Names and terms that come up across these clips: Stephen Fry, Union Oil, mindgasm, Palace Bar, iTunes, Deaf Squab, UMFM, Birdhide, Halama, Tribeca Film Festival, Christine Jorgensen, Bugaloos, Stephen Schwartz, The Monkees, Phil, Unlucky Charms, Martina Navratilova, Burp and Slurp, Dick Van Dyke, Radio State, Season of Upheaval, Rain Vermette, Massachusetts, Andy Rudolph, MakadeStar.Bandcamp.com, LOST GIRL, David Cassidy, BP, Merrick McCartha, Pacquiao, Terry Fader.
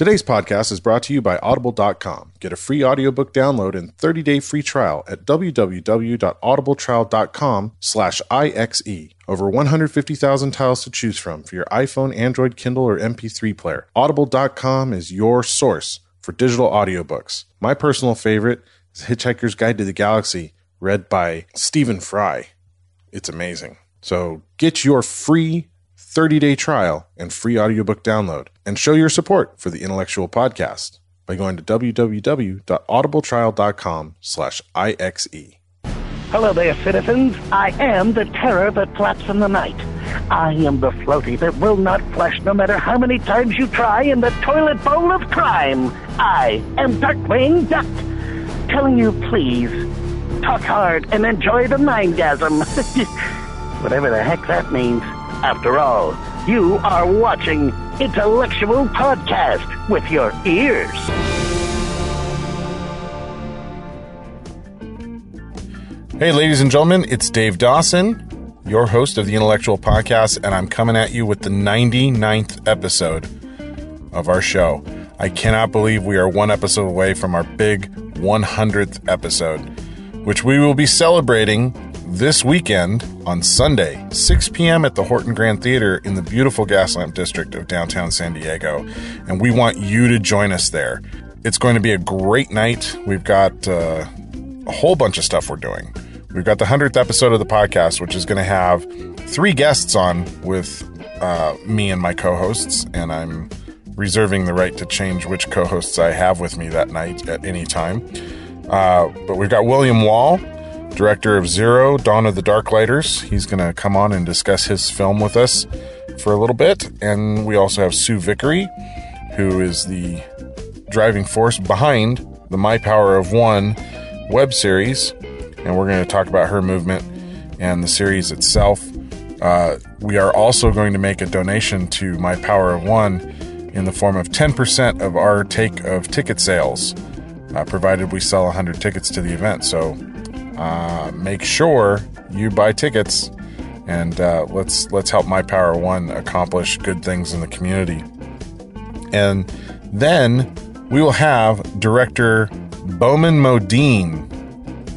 Today's podcast is brought to you by Audible.com. Get a free audiobook download and 30-day free trial at www.audibletrial.com/ixe. Over 150,000 titles to choose from for your iPhone, Android, Kindle, or MP3 player. Audible.com is your source for digital audiobooks. My personal favorite is Hitchhiker's Guide to the Galaxy, read by Stephen Fry. It's amazing. So get your free 30-day trial and free audiobook download and show your support for the Intellectual Podcast by going to www.audibletrial.com/ixe. Hello there, citizens. I am the terror that flaps in the night. I am the floaty that will not flush no matter how many times you try in the toilet bowl of crime. I am Darkwing Duck, telling you please, talk hard and enjoy the mindgasm. Whatever the heck that means. After all, you are watching Intellectual Podcast with your ears. Hey, ladies and gentlemen, it's Dave Dawson, your host of the Intellectual Podcast, and I'm coming at you with the 99th episode of our show. I cannot believe we are one episode away from our big 100th episode, which we will be celebrating this weekend on Sunday, 6 p.m. at the Horton Grand Theater in the beautiful Gaslamp District of downtown San Diego, and we want you to join us there. It's going to be a great night. We've got a whole bunch of stuff we're doing. We've got the 100th episode of the podcast, which is going to have three guests on with me and my co-hosts, and I'm reserving the right to change which co-hosts I have with me that night at any time. But we've got William Wall, director of Zero, Dawn of the Darklighters. He's going to come on and discuss his film with us for a little bit. And we also have Sue Vickery, who is the driving force behind the My Power of One web series, and we're going to talk about her movement and the series itself. We are also going to make a donation to My Power of One in the form of 10% of our take of ticket sales, provided we sell 100 tickets to the event. So make sure you buy tickets, and let's help My Power of One accomplish good things in the community. And then we will have director Bowman Modine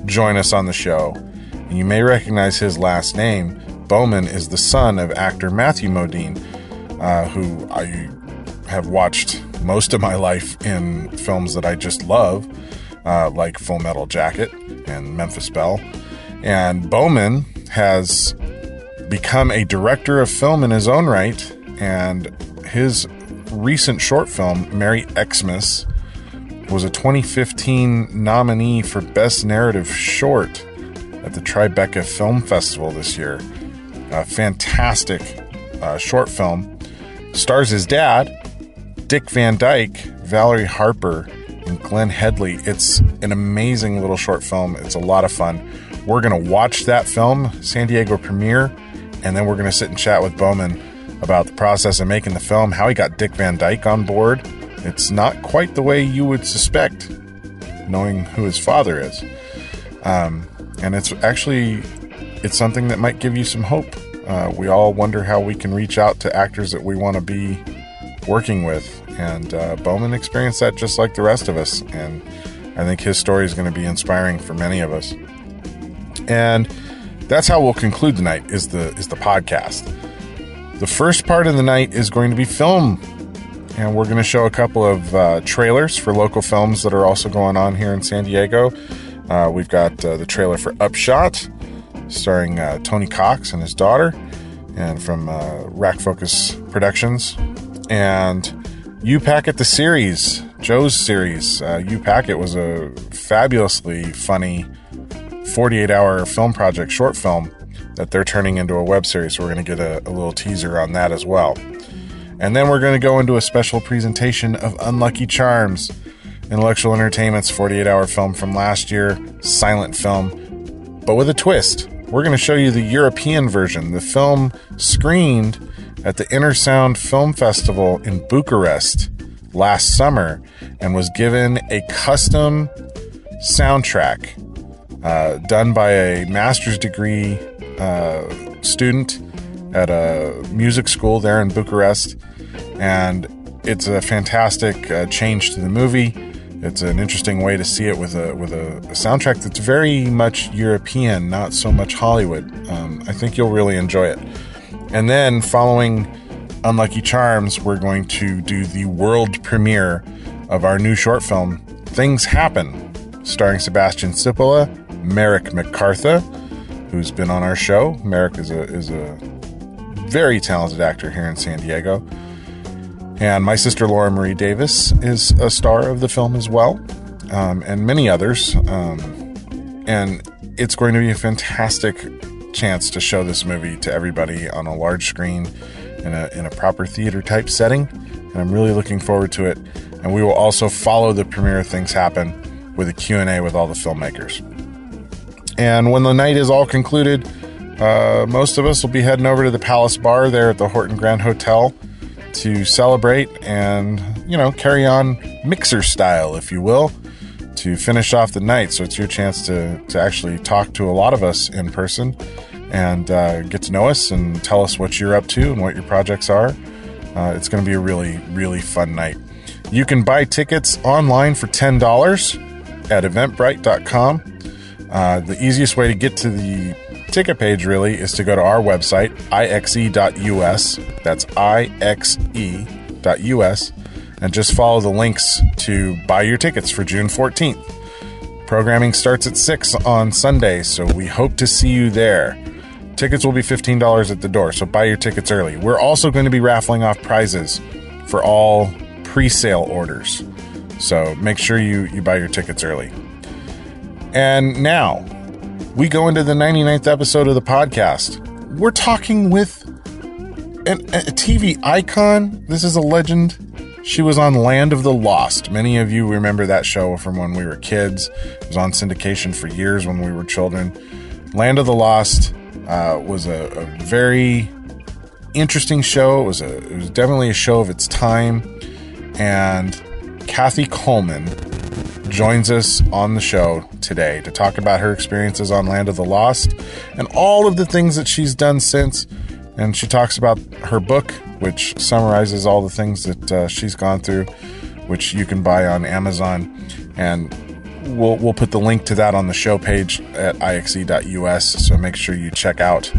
join us on the show, and you may recognize his last name. Bowman is the son of actor Matthew Modine, who I have watched most of my life in films that I just love, like Full Metal Jacket and Memphis Belle. And Bowman has become a director of film in his own right, and his recent short film, Merry Xmas, was a 2015 nominee for Best Narrative Short at the Tribeca Film Festival this year. A fantastic short film. Stars his dad, Dick Van Dyke, Valerie Harper, and Glenn Headley. It's an amazing little short film. It's a lot of fun. We're going to watch that film, San Diego premiere, and then we're going to sit and chat with Bowman about the process of making the film, how he got Dick Van Dyke on board. It's not quite the way you would suspect, knowing who his father is. And it's something that might give you some hope. We all wonder how we can reach out to actors that we want to be working with. And Bowman experienced that just like the rest of us. And I think his story is going to be inspiring for many of us. And that's how we'll conclude the night, is the podcast. The first part of the night is going to be film. And we're going to show a couple of trailers for local films that are also going on here in San Diego. We've got the trailer for Upshot, starring Tony Cox and his daughter, and from Rack Focus Productions. And You Pack It, the series, Joe's series. You Pack It was a fabulously funny 48-hour film project, short film, that they're turning into a web series. So we're going to get a little teaser on that as well. And then we're going to go into a special presentation of Unlucky Charms, Intellectual Entertainment's 48-hour film from last year, silent film, but with a twist. We're going to show you the European version, the film screened at the Intersound Film Festival in Bucharest last summer and was given a custom soundtrack done by a master's degree student at a music school there in Bucharest, and It's a fantastic change to the movie. It's an interesting way to see it with a soundtrack that's very much European, not so much Hollywood. I think you'll really enjoy it. And then following Unlucky Charms, we're going to do the world premiere of our new short film, Things Happen, starring Sebastian Cipolla, Merrick McCartha, who's been on our show. Merrick is a very talented actor here in San Diego. And my sister Laura Marie Davis is a star of the film as well, and many others. And it's going to be a fantastic chance to show this movie to everybody on a large screen in a proper theater-type setting. And I'm really looking forward to it. And we will also follow the premiere of Things Happen with a Q&A with all the filmmakers. And when the night is all concluded, most of us will be heading over to the Palace Bar there at the Horton Grand Hotel to celebrate and, carry on mixer style, if you will, to finish off the night. So it's your chance to actually talk to a lot of us in person and get to know us and tell us what you're up to and what your projects are. It's going to be a really, really fun night. You can buy tickets online for $10 at eventbrite.com. The easiest way to get to the ticket page really is to go to our website, ixe.us. That's ixe.us, and just follow the links to buy your tickets for June 14th. Programming starts at 6 on Sunday, so we hope to see you there. Tickets will be $15 at the door, so buy your tickets early. We're also going to be raffling off prizes for all pre-sale orders, so make sure you buy your tickets early. And now we go into the 99th episode of the podcast. We're talking with a TV icon. This is a legend. She was on Land of the Lost. Many of you remember that show from when we were kids. It was on syndication for years when we were children. Land of the Lost was a very interesting show. It was definitely a show of its time. And Kathy Coleman joins us on the show today to talk about her experiences on Land of the Lost and all of the things that she's done since. And she talks about her book, which summarizes all the things that she's gone through, which you can buy on Amazon. And we'll put the link to that on the show page at ixe.us. So make sure you check out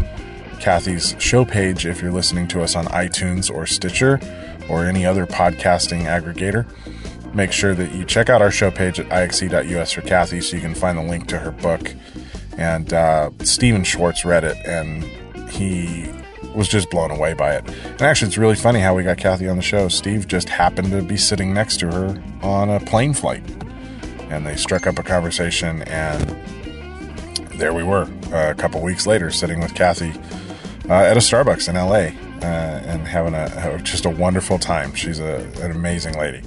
Kathy's show page if you're listening to us on iTunes or Stitcher or any other podcasting aggregator. Make sure that you check out our show page at ixe.us for Kathy so you can find the link to her book. And Stephen Schwartz read it, and he was just blown away by it. And actually, it's really funny how we got Kathy on the show. Steve just happened to be sitting next to her on a plane flight, and they struck up a conversation, and there we were a couple weeks later sitting with Kathy at a Starbucks in L.A. And having just a wonderful time. She's an amazing lady.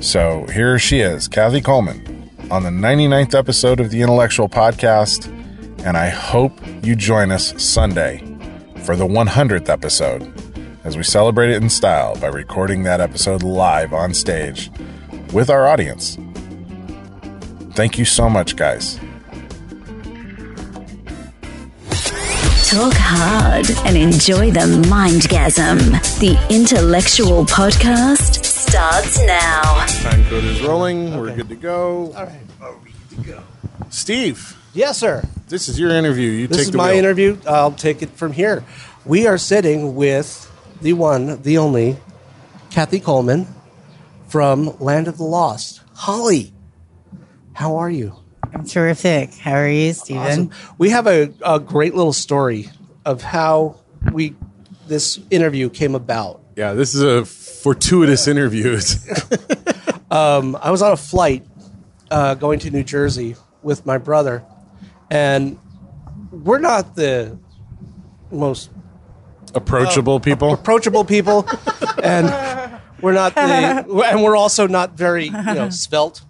So here she is, Kathy Coleman, on the 99th episode of the Intellectual Podcast, and I hope you join us Sunday for the 100th episode as we celebrate it in style by recording that episode live on stage with our audience. Thank you so much, guys. Talk hard and enjoy the mindgasm. The Intellectual Podcast starts now. Time code is rolling. Okay. We're good to go. All right. Oh, we good to go. Steve. Yes, sir. This is your interview. This is my interview. I'll take it from here. We are sitting with the one, the only, Kathy Coleman from Land of the Lost. Holly, how are you? I'm terrific. How are you, Stephen? Awesome. We have a great little story of how this interview came about. Yeah, this is a fortuitous interview. I was on a flight going to New Jersey with my brother, and we're not the most approachable people. And we're also not very svelte.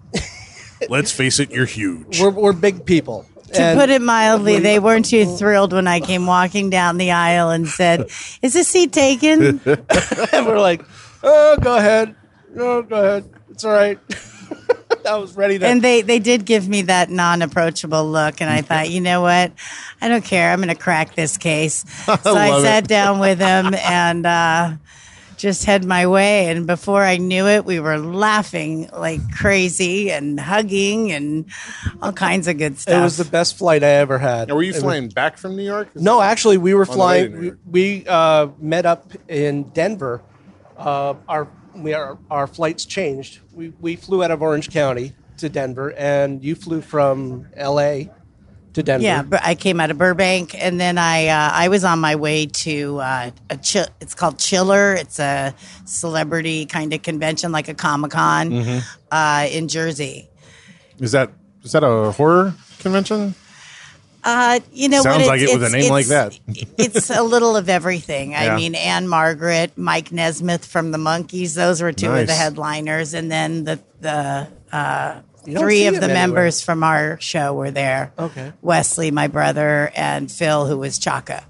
Let's face it, you're huge. We're big people. To put it mildly, they weren't too thrilled when I came walking down the aisle and said, "Is this seat taken?" And we're like, "Oh, go ahead. No, go ahead. It's all right." I was ready to. And they did give me that non-approachable look, and I thought, you know what? I don't care. I'm going to crack this case. So I sat down with him, and just head my way. And before I knew it, we were laughing like crazy and hugging and all kinds of good stuff. It was the best flight I ever had. Now, were you flying back from New York? No, actually, we were flying. We met up in Denver. Our flights changed. We flew out of Orange County to Denver, and you flew from L.A. to Denver. Yeah, but I came out of Burbank, and then I was on my way to it's called Chiller. It's a celebrity kind of convention, like a Comic-Con in Jersey. Is that a horror convention? You know, sounds like it with a name like that. It's a little of everything. Yeah. I mean, Anne Margaret, Mike Nesmith from the Monkees. Those were two of the headliners. And then the three of the members from our show were there. Okay. Wesley, my brother, and Phil, who was Chaka.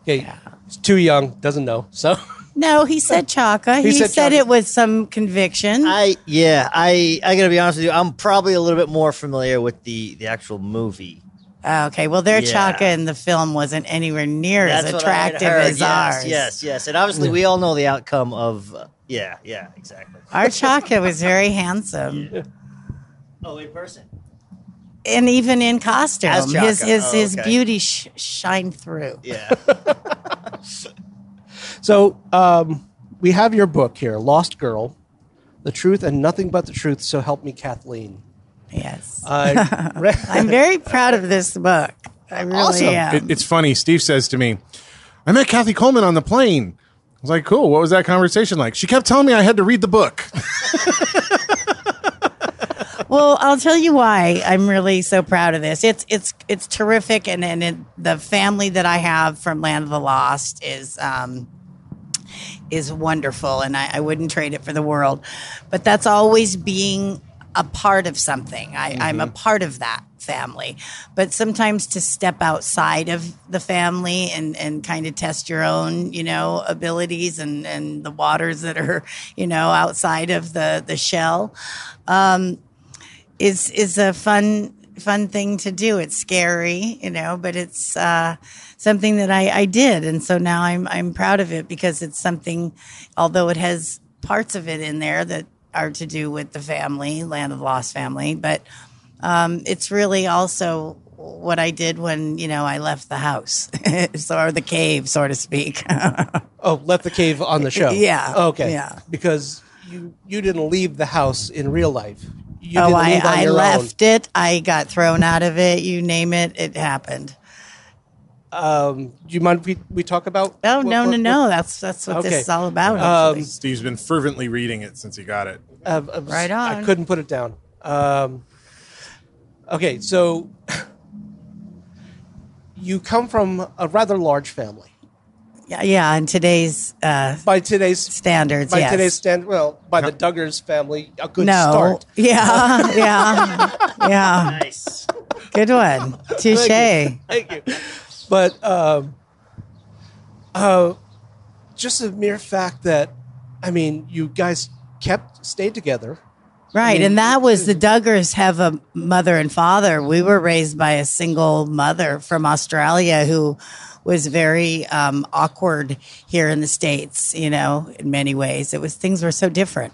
Okay. Yeah. He's too young. Doesn't know. So. No, he said Chaka. He said Chaka. It with some conviction. I got to be honest with you. I'm probably a little bit more familiar with the actual movie. Okay. Well, their Chaka in the film wasn't anywhere near as attractive as ours. Yes. And obviously we all know the outcome of, exactly. Our Chaka was very handsome. Yeah. Oh, in person. And even in costume. His beauty shined through. Yeah. So we have your book here, Lost Girl, The Truth and Nothing But the Truth, So Help Me Kathleen. Yes. I'm very proud of this book. I really am. It's funny. Steve says to me, I met Kathy Coleman on the plane. I was like, cool. What was that conversation like? She kept telling me I had to read the book. Well, I'll tell you why I'm really so proud of this. It's terrific, and the family that I have from Land of the Lost is wonderful, and I wouldn't trade it for the world. But that's always being a part of something. I'm a part of that family. But sometimes to step outside of the family and kind of test your own, abilities and the waters that are, outside of the shell. Is a fun thing to do. It's scary, but it's something that I did, and so now I'm proud of it because it's something. Although it has parts of it in there that are to do with the family, Land of the Lost family, but it's really also what I did when I left the house, or the cave, so to speak. Oh, left the cave on the show. Yeah. Okay. Yeah. Because you didn't leave the house in real life. I left it. I got thrown out of it. You name it, it happened. Do you mind if we talk about? Oh, no. That's what this is all about. Steve's been fervently reading it since he got it. Right on. I couldn't put it down. Okay, so you come from a rather large family. Yeah, in today's by today's standards, by the Duggars family, a good start. Yeah. Nice, good one, touche. Thank you. But just the mere fact that, you guys stayed together. Right, and that was the Duggars have a mother and father. We were raised by a single mother from Australia who was very awkward here in the States, in many ways. Things were so different.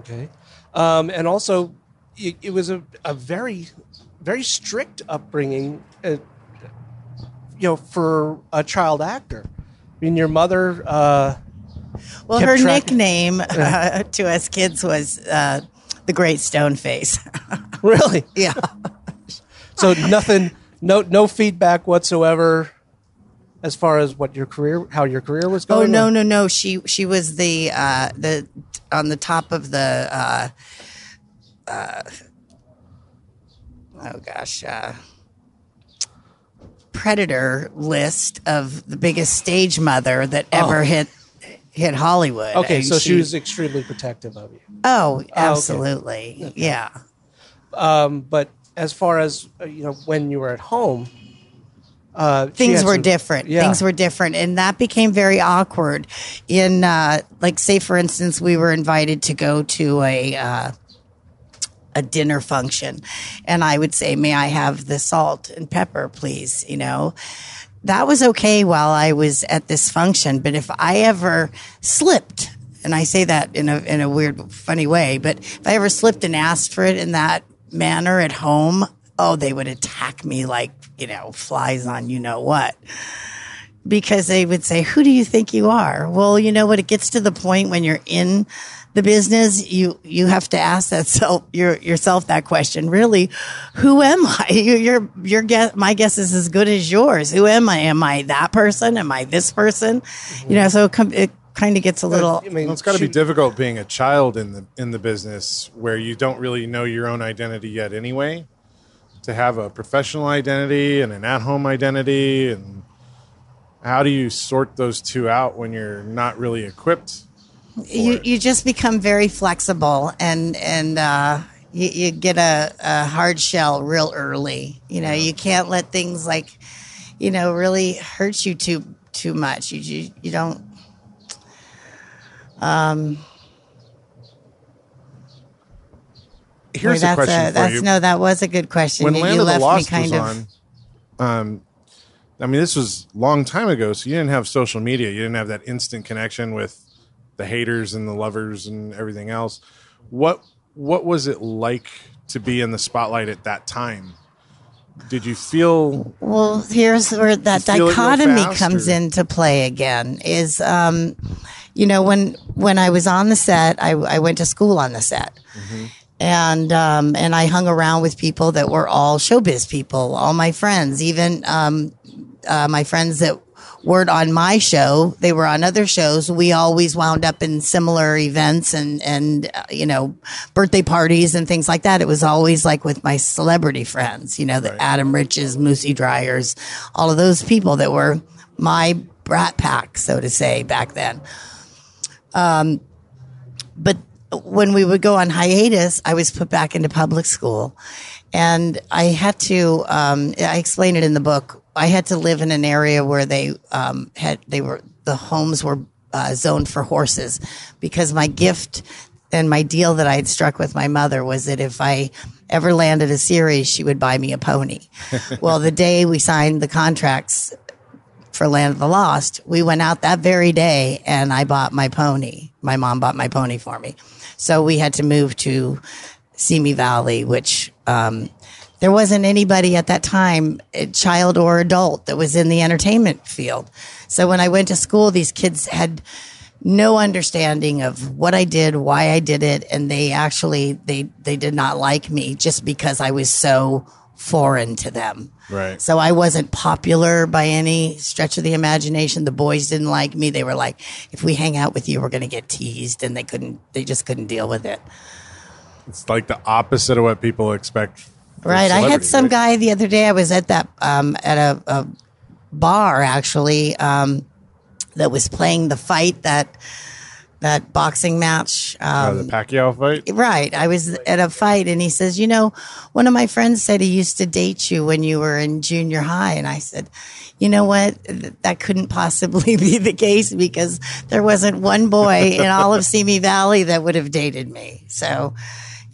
Okay. And also, it was a very, very strict upbringing, for a child actor. Your mother... well, her nickname to us kids was... the Great Stone Face. Really? Yeah. So nothing, no feedback whatsoever as far as how your career was going? Oh, no. She was the on the top of the, Predator list of the biggest stage mother that ever hit Hollywood. Okay, so she was extremely protective of you. Oh, absolutely. Okay. Yeah. But as far as, when you were at home... things were different. Yeah. Things were different. And that became very awkward. In, say, for instance, we were invited to go to a dinner function. And I would say, may I have the salt and pepper, please, that was okay while I was at this function. But if I ever slipped, and I say that in a weird, funny way, but if I ever slipped and asked for it in that manner at home, oh, they would attack me like, flies on you know what. Because they would say, who do you think you are? Well, you know what? It gets to the point when you're in the business, you have to ask that yourself that question. Really, who am I? Your guess, my guess is as good as yours. Who am I? Am I that person? Am I this person? So it kind of gets a little. It's got to be difficult being a child in the business where you don't really know your own identity yet. Anyway, to have a professional identity and an at-home identity, and how do you sort those two out when you're not really equipped? You just become very flexible, and you get a hard shell real early. You can't let things really hurt you too much. You don't. Here's a question for you. No, that was a good question. When Land of the Lost was on, this was a long time ago, so you didn't have social media. You didn't have that instant connection with the haters and the lovers and everything else. What was it like to be in the spotlight at that time? Did you feel? Well, here's where that dichotomy comes into play again. Is when I was on the set, I went to school on the set, mm-hmm. and I hung around with people that were all showbiz people, all my friends, even my friends that weren't on my show. They were on other shows. We always wound up in similar events and birthday parties and things like that. It was always like with my celebrity friends, the Adam Riches, Moosey Dryers, all of those people that were my brat pack, so to say, back then. But when we would go on hiatus, I was put back into public school. And I had to, I explain it in the book, I had to live in an area where the homes were zoned for horses, because my gift and my deal that I had struck with my mother was that if I ever landed a series, she would buy me a pony. Well, the day we signed the contracts for Land of the Lost, we went out that very day and I bought my pony. My mom bought my pony for me. So we had to move to Simi Valley, which there wasn't anybody at that time, child or adult, that was in the entertainment field. So when I went to school, these kids had no understanding of what I did, why I did it, and they actually they did not like me just because I was so foreign to them. Right. So I wasn't popular by any stretch of the imagination. The boys didn't like me. They were like, if we hang out with you, we're going to get teased, and they just couldn't deal with it. It's like the opposite of what people expect. Right. I had some guy the other day. I was at that at a bar actually that was playing the fight, that boxing match. The Pacquiao fight. Right. I was at a fight, and he says, one of my friends said he used to date you when you were in junior high. And I said, you know what? That couldn't possibly be the case, because there wasn't one boy in all of Simi Valley that would have dated me. So,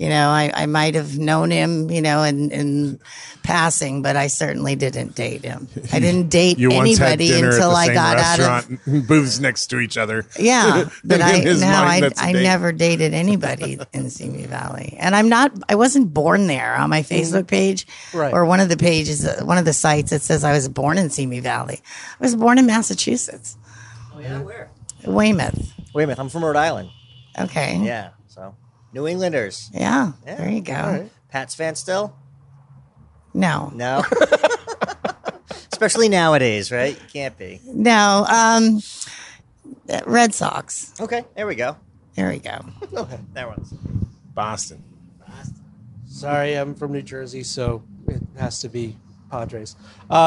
I might have known him, in passing, but I certainly didn't date him. I didn't date anybody until I got out of booths next to each other. Yeah, but I never dated anybody in Simi Valley, and I wasn't born there. On my Facebook page, right, or one of the pages, one of the sites that says I was born in Simi Valley. I was born in Massachusetts. Oh yeah, where? Weymouth. I'm from Rhode Island. Okay. Yeah. So. New Englanders. Yeah. There you go. Right. Pats fan still? No. Especially nowadays, right? You can't be. No. Red Sox. Okay. There we go. Okay. That one's Boston. Sorry, I'm from New Jersey, so it has to be Padres. No,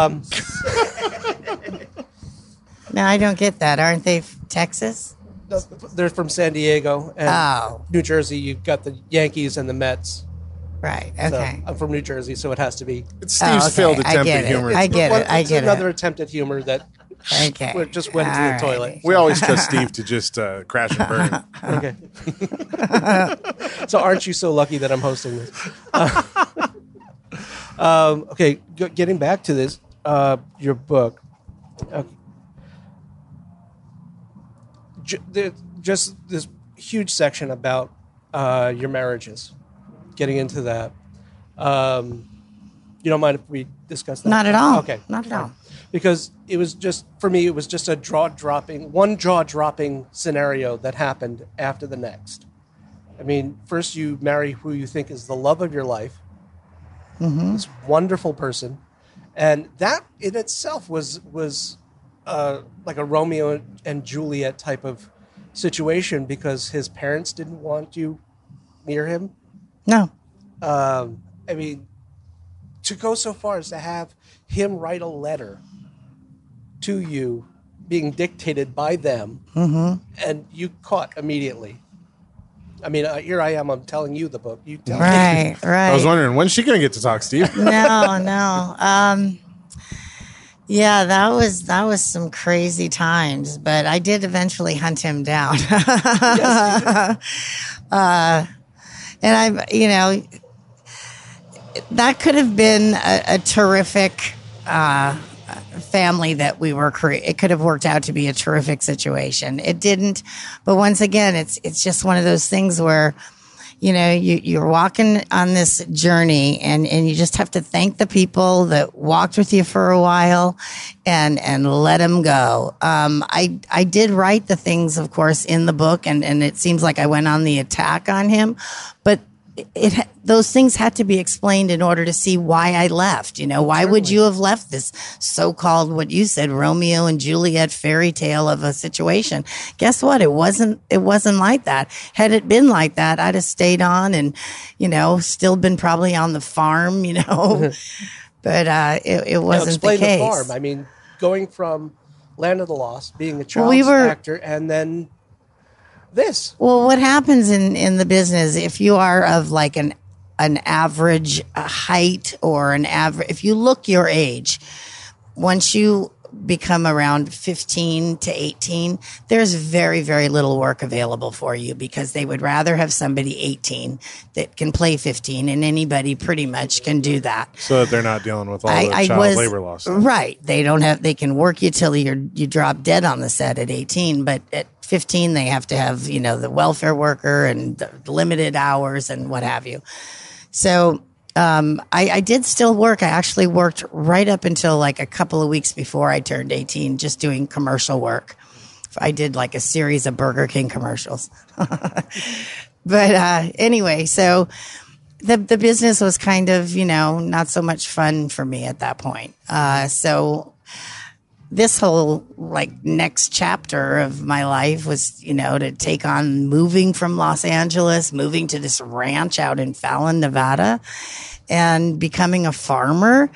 I don't get that. Aren't they Texas? They're from San Diego and New Jersey. You've got the Yankees and the Mets. Right. Okay. So I'm from New Jersey, so it has to be. It's Steve's failed attempt at humor. Another attempt at humor that just went into the toilet. We always trust Steve to just crash and burn. Okay. So aren't you so lucky that I'm hosting this? Getting back to this, your book. Just this huge section about your marriages, getting into that. You don't mind if we discuss that? Not at all. Okay. Not at all. Because it was just, for me, it was just a jaw-dropping scenario that happened after the next. I mean, first you marry who you think is the love of your life, this wonderful person, and that in itself was like a Romeo and Juliet type of situation because his parents didn't want you near him. No. I mean, to go so far as to have him write a letter to you being dictated by them, and you caught immediately. I mean, here I am. I'm telling you the book. You tell me. Right. I was wondering, when's she going to get to talk, Steve? No. Yeah, that was some crazy times, but I did eventually hunt him down. Yes, you did. And I, you know, that could have been a terrific family that we were creating. It could have worked out to be a terrific situation. It didn't. But once again, it's just one of those things where, you know, you're walking on this journey and you just have to thank the people that walked with you for a while and let them go. I did write the things, of course, in the book, and it seems like I went on the attack on him, but it those things had to be explained in order to see why I left. You know, why would you have left this so-called, what you said, Romeo and Juliet fairy tale of a situation? Guess what? It wasn't like that. Had it been like that, I'd have stayed on and, you know, still been probably on the farm, you know, but it wasn't the case. Explain the farm. I mean, going from Land of the Lost, being a child actor, and then this. Well, what happens in the business, if you are of like an average height or an average, if you look your age, once you become around 15 to 18, there's very, very little work available for you because they would rather have somebody 18 that can play 15, and anybody pretty much can do that. So that they're not dealing with all the child labor laws. Right. They can work you till you drop dead on the set at 18, but at 15, they have to have, you know, the welfare worker and the limited hours and what have you. So I did still work. I actually worked right up until like a couple of weeks before I turned 18, just doing commercial work. I did like a series of Burger King commercials. But anyway, so the business was kind of, you know, not so much fun for me at that point. So this whole like next chapter of my life was, you know, to take on moving from Los Angeles, moving to this ranch out in Fallon, Nevada, and becoming a farmer.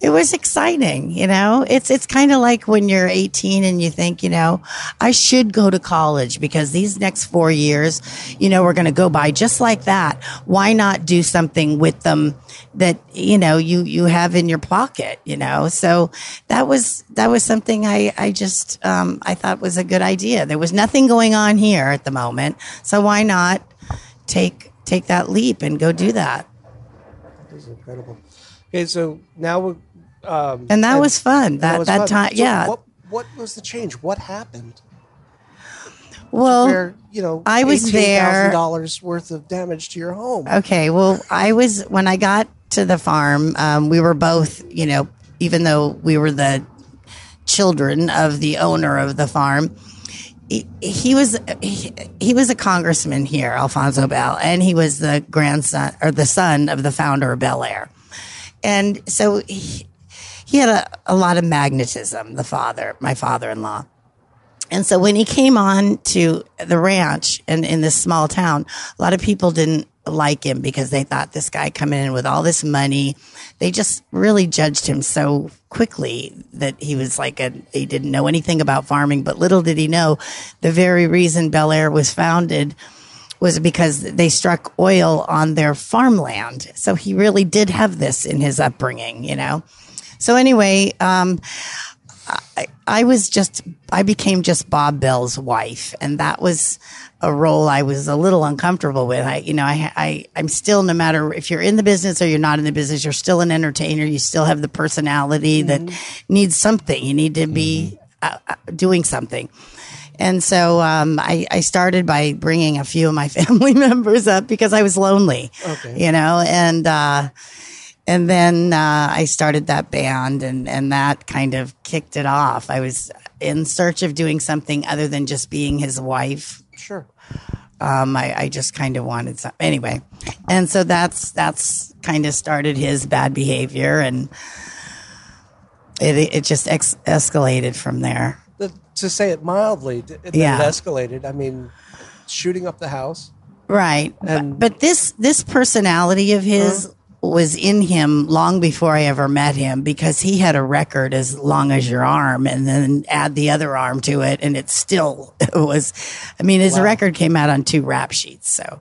It was exciting, you know. It's kind of like when you're 18 and you think, you know, I should go to college because these next 4 years, you know, we're going to go by just like that. Why not do something with them that, you know, you have in your pocket, you know? So that was something I just I thought was a good idea. There was nothing going on here at the moment, so why not take that leap and go do that? That is incredible. Okay, so now we're and that was fun. That time, yeah. So what was the change? What happened? Well, where, you know, I was there. $18,000 worth of damage to your home. Okay, well, when I got to the farm, we were both, you know, even though we were the children of the owner of the farm, he was a congressman here, Alfonso Bell, and he was the grandson or the son of the founder of Bel Air. And so he had a lot of magnetism, my father-in-law. And so when he came on to the ranch and in this small town, a lot of people didn't like him because they thought this guy coming in with all this money, they just really judged him so quickly that he was like he didn't know anything about farming, but little did he know the very reason Bel Air was founded was because they struck oil on their farmland. So he really did have this in his upbringing, you know? So anyway, I became just Bob Bell's wife, and that was a role I was a little uncomfortable with. I'm still, no matter if you're in the business or you're not in the business, you're still an entertainer. You still have the personality that needs something. You need to be doing something. And so I started by bringing a few of my family members up because I was lonely, And then I started that band, and that kind of kicked it off. I was in search of doing something other than just being his wife. Sure. I just kind of wanted something. Anyway, and so that's kind of started his bad behavior, and it just escalated from there. To say it mildly, it escalated. I mean, shooting up the house. Right. And but this personality of his... was in him long before I ever met him, because he had a record as long as your arm, and then add the other arm to it, and his record came out on 2 rap sheets. So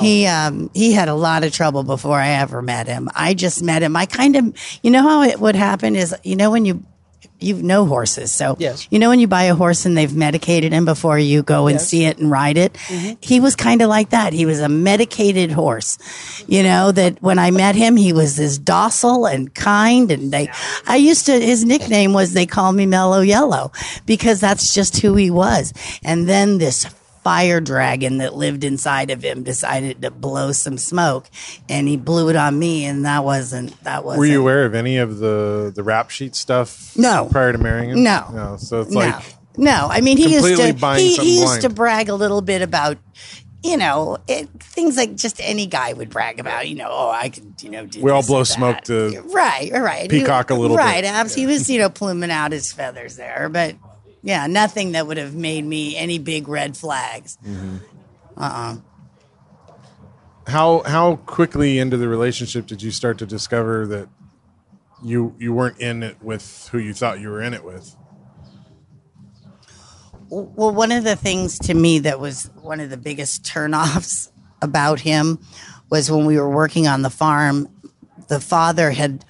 he had a lot of trouble before I ever met him. I just met him. I kind of, you know how it would happen is, you know, when you know horses. So, yes. You know, when you buy a horse and they've medicated him before you go and see it and ride it, he was kind of like that. He was a medicated horse, you know, that when I met him, he was this docile and kind. And his nickname was, they call me Mellow Yellow, because that's just who he was. And then this fire dragon that lived inside of him decided to blow some smoke, and he blew it on me, and that wasn't. Were you aware of any of the rap sheet stuff? No. Prior to marrying him? No. So it's like no. I mean, he used to brag a little bit about, you know, things like just any guy would brag about. You know, oh, I could, you know, do. We all blow smoke to right. Peacock a little bit. Right, absolutely. He was, you know, pluming out his feathers there, but. Yeah, nothing that would have made me any big red flags. How quickly into the relationship did you start to discover that you weren't in it with who you thought you were in it with? Well, one of the things to me that was one of the biggest turnoffs about him was when we were working on the farm, the father had,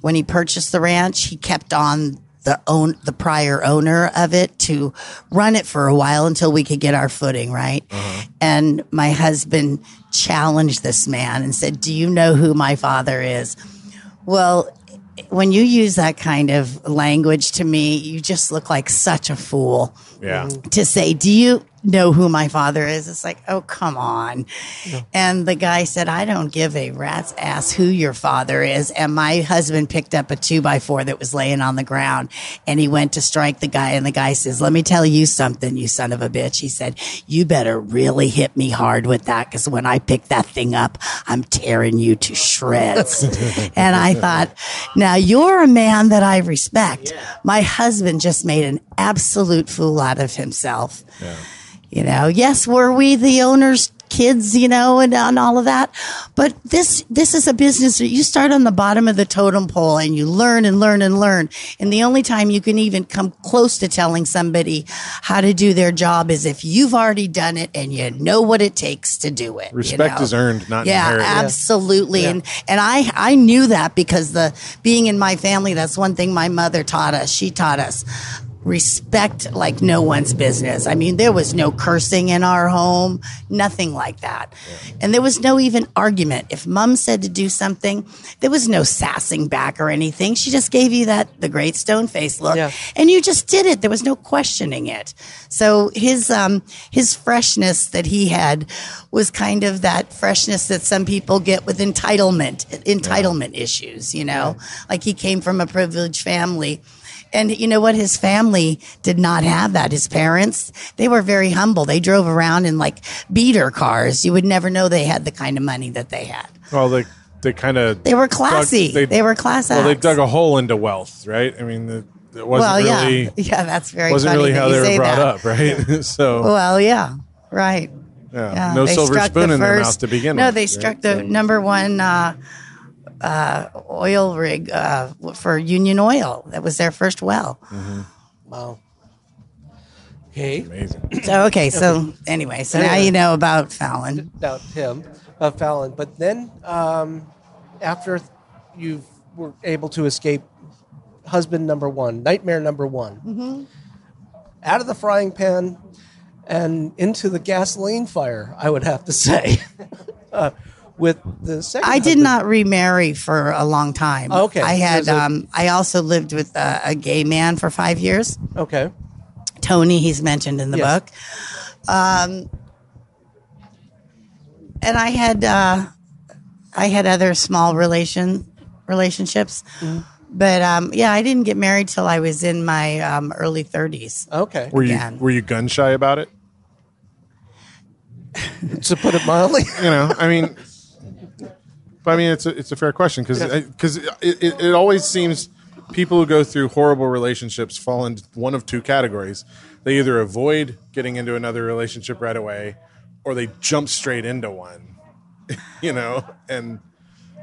when he purchased the ranch, he kept on the prior owner of it to run it for a while until we could get our footing, right? And my husband challenged this man and said, "Do you know who my father is?" Well, when you use that kind of language to me, you just look like such a fool. Yeah. To say, "Do you know who my father is?" It's like, oh, come on. Yeah. And the guy said, "I don't give a rat's ass who your father is." And my husband picked up a 2x4 that was laying on the ground, and he went to strike the guy. And the guy says, "Let me tell you something, you son of a bitch." He said, "You better really hit me hard with that, because when I pick that thing up, I'm tearing you to shreds." And I thought, now you're a man that I respect. Yeah. My husband just made an absolute fool out of himself. Yeah. You know, yes, were we the owner's kids, you know, and all of that. But this is a business that you start on the bottom of the totem pole, and you learn and learn and learn. And the only time you can even come close to telling somebody how to do their job is if you've already done it and you know what it takes to do it. Respect is earned, not inherited. Absolutely. Yeah. And I knew that, because being in my family, that's one thing my mother taught us. She taught us respect like no one's business. I mean, there was no cursing in our home, nothing like that. Yeah. And there was no even argument. If Mom said to do something, there was no sassing back or anything. She just gave you the great stone face look, and you just did it. There was no questioning it. So his freshness that he had was kind of that freshness that some people get with entitlement issues, you know, like he came from a privileged family. And you know what? His family did not have that. His parents, they were very humble. They drove around in like beater cars. You would never know they had the kind of money that they had. Well, they kind of... They were classy. They were class acts. Well, they dug a hole into wealth, right? I mean, it wasn't really... Well, yeah, that's very funny. It wasn't really how they were brought up, right? So... Well, yeah, right. Yeah. No silver spoon in their mouth to begin with. No, they struck the number one... oil rig for Union Oil. That was their first well. Wow. Hey. Amazing. So now you know about Fallon. About him, Fallon. But then after you were able to escape husband number one, nightmare number one. Mm-hmm. Out of the frying pan and into the gasoline fire, I would have to say. With the second I husband. Did not remarry for a long time. Okay. I had I also lived with a gay man for 5 years. Okay. Tony, he's mentioned in the yes. book. And I had other small relationships. Mm-hmm. But yeah, I didn't get married till I was in my early 30s. Okay. Were you gun shy about it? To put it mildly, you know, I mean, but I mean, it's a fair question because it always seems people who go through horrible relationships fall into one of two categories. They either avoid getting into another relationship right away, or they jump straight into one. You know, and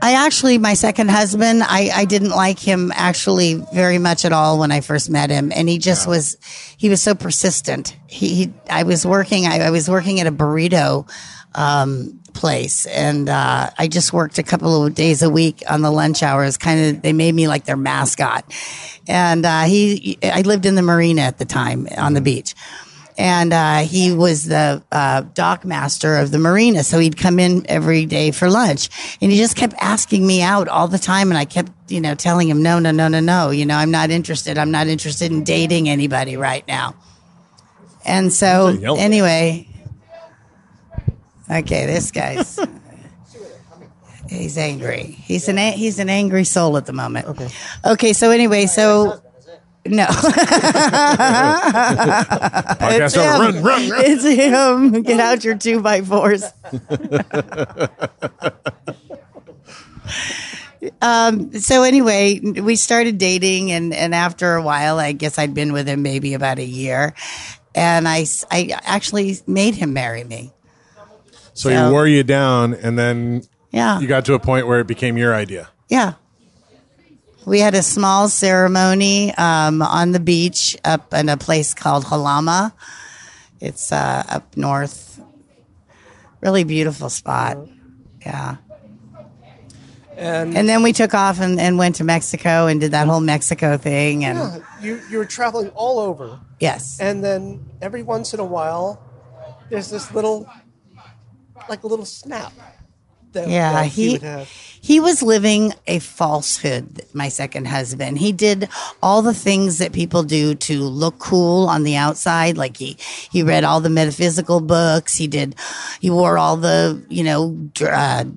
I actually, my second husband, I didn't like him actually very much at all when I first met him. And he just was so persistent. I was working at a burrito place, and I just worked a couple of days a week on the lunch hours. Kind of, they made me like their mascot. And I lived in the marina at the time on the beach. And he was the dock master of the marina. So he'd come in every day for lunch. And he just kept asking me out all the time. And I kept, you know, telling him, no. You know, I'm not interested. I'm not interested in dating anybody right now. And so anyway. Okay, this guy's. He's angry. He's an angry soul at the moment. Okay, so anyway, so. No. Podcast over. Run. It's him. Get out your 2x4s. So anyway, we started dating, and after a while, I guess I'd been with him maybe about a year, and I actually made him marry me. So he wore you down, and then you got to a point where it became your idea. Yeah. We had a small ceremony on the beach up in a place called Halama. It's up north. Really beautiful spot. Yeah. And then we took off and went to Mexico and did that whole Mexico thing. And yeah, you were traveling all over. Yes. And then every once in a while, there's this little snap. He was living a falsehood, my second husband. He did all the things that people do to look cool on the outside. Like he read all the metaphysical books. He wore all the, you know,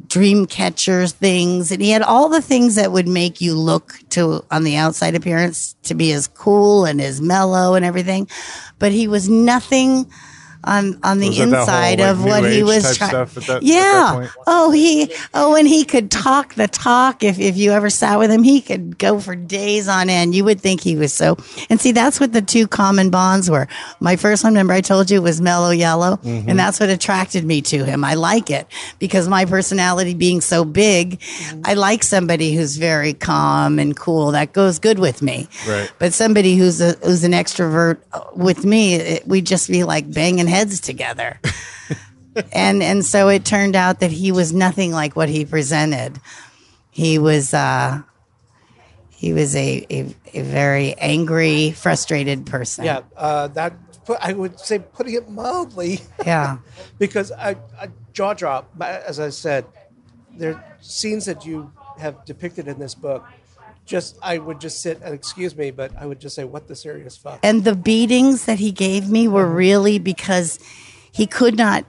dream catchers things. And he had all the things that would make you look to on the outside appearance to be as cool and as mellow and everything. But he was nothing on the inside of what he was trying. Yeah. And he could talk the talk. If you ever sat with him, he could go for days on end. You would think he was so. And see, that's what the two common bonds were. My first one, remember I told you, was mellow yellow. Mm-hmm. And that's what attracted me to him. I like it because my personality being so big, mm-hmm. I like somebody who's very calm and cool. That goes good with me. Right. But somebody who's an extrovert with me, we'd just be like banging heads together. and so it turned out that he was nothing like what he presented. He was a very angry, frustrated person. Yeah, I would say, putting it mildly. Yeah. Because I jaw drop, as I said, there are scenes that you have depicted in this book. I would just sit and excuse me, but I would just say, what the serious fuck? And the beatings that he gave me were really because he could not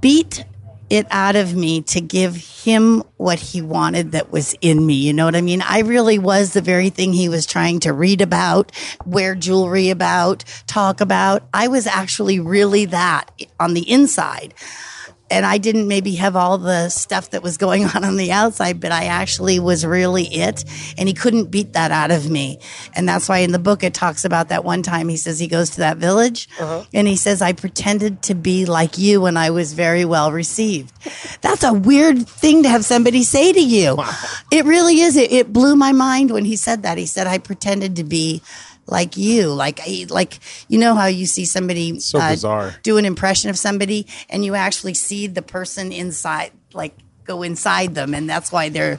beat it out of me to give him what he wanted that was in me. You know what I mean? I really was the very thing he was trying to read about, wear jewelry about, talk about. I was actually really that on the inside. And I didn't maybe have all the stuff that was going on the outside, but I actually was really it. And he couldn't beat that out of me. And that's why in the book it talks about that one time he says he goes to that village and he says, I pretended to be like you and I was very well received. That's a weird thing to have somebody say to you. Wow. It really is. It blew my mind when he said that. He said, I pretended to be like you, like you know how you see somebody so bizarre. Do an impression of somebody, and you actually see the person inside, like go inside them, and that's why they're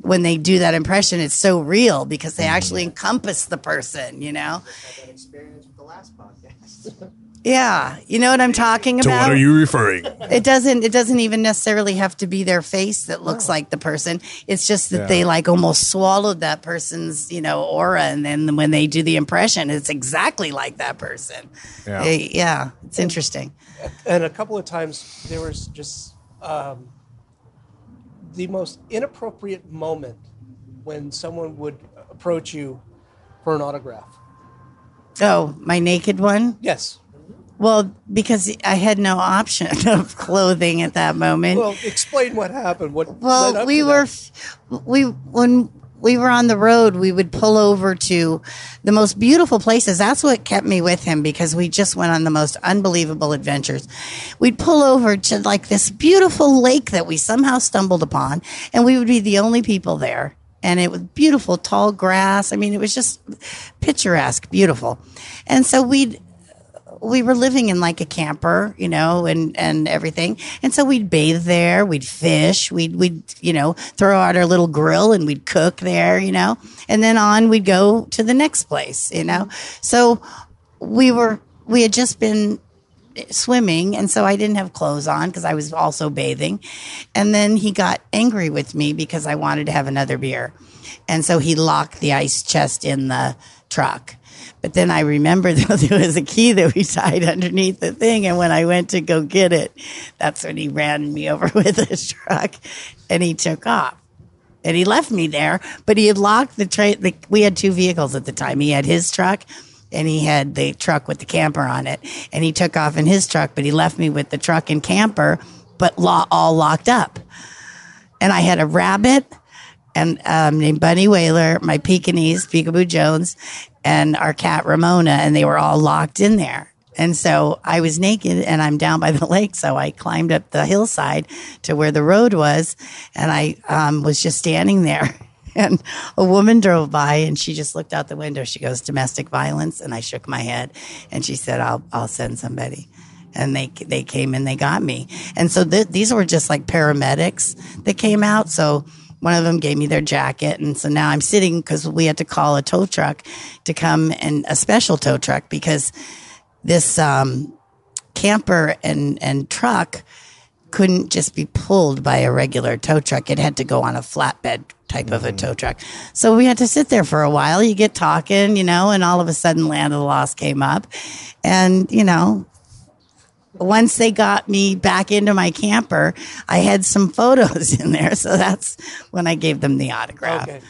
when they do that impression, it's so real because they actually encompass the person, you know? That experience with the last podcast. Yeah, you know what I'm talking about? To what are you referring? It doesn't even necessarily have to be their face that looks like the person. It's just that they like almost swallowed that person's, you know, aura, and then when they do the impression, it's exactly like that person. Yeah, it's interesting. And a couple of times there was just the most inappropriate moment when someone would approach you for an autograph. Oh, my naked one? Yes. Well, because I had no option of clothing at that moment. Well, explain what happened. When we were on the road, we would pull over to the most beautiful places. That's what kept me with him, because we just went on the most unbelievable adventures. We'd pull over to like this beautiful lake that we somehow stumbled upon, and we would be the only people there. And it was beautiful, tall grass. I mean, it was just picturesque, beautiful. And so we were living in like a camper, you know, and everything. And so we'd bathe there, we'd fish, we'd, you know, throw out our little grill and we'd cook there, you know, and then on we'd go to the next place, you know. So we had just been swimming, and so I didn't have clothes on because I was also bathing. And then he got angry with me because I wanted to have another beer. And so he locked the ice chest in the truck. But then I remember there was a key that we tied underneath the thing, and when I went to go get it, that's when he ran me over with his truck, and he took off. And he left me there, but he had locked the train. We had two vehicles at the time. He had his truck, and he had the truck with the camper on it, and he took off in his truck, but he left me with the truck and camper, but all locked up. And I had a rabbit and named Bunny Whaler, my Pekingese, Peekaboo Jones, and our cat Ramona, and they were all locked in there. And so I was naked and I'm down by the lake. So I climbed up the hillside to where the road was, and I was just standing there. And a woman drove by, and she just looked out the window. She goes, "Domestic violence?" And I shook my head, and she said, I'll send somebody. And they came and they got me. And so these were just like paramedics that came out. So one of them gave me their jacket, and so now I'm sitting, because we had to call a tow truck to come, and a special tow truck, because this camper and truck couldn't just be pulled by a regular tow truck. It had to go on a flatbed type of a tow truck. So we had to sit there for a while. You get talking, you know, and all of a sudden Land of the Lost came up, and, you know, once they got me back into my camper, I had some photos in there. So that's when I gave them the autograph. Okay.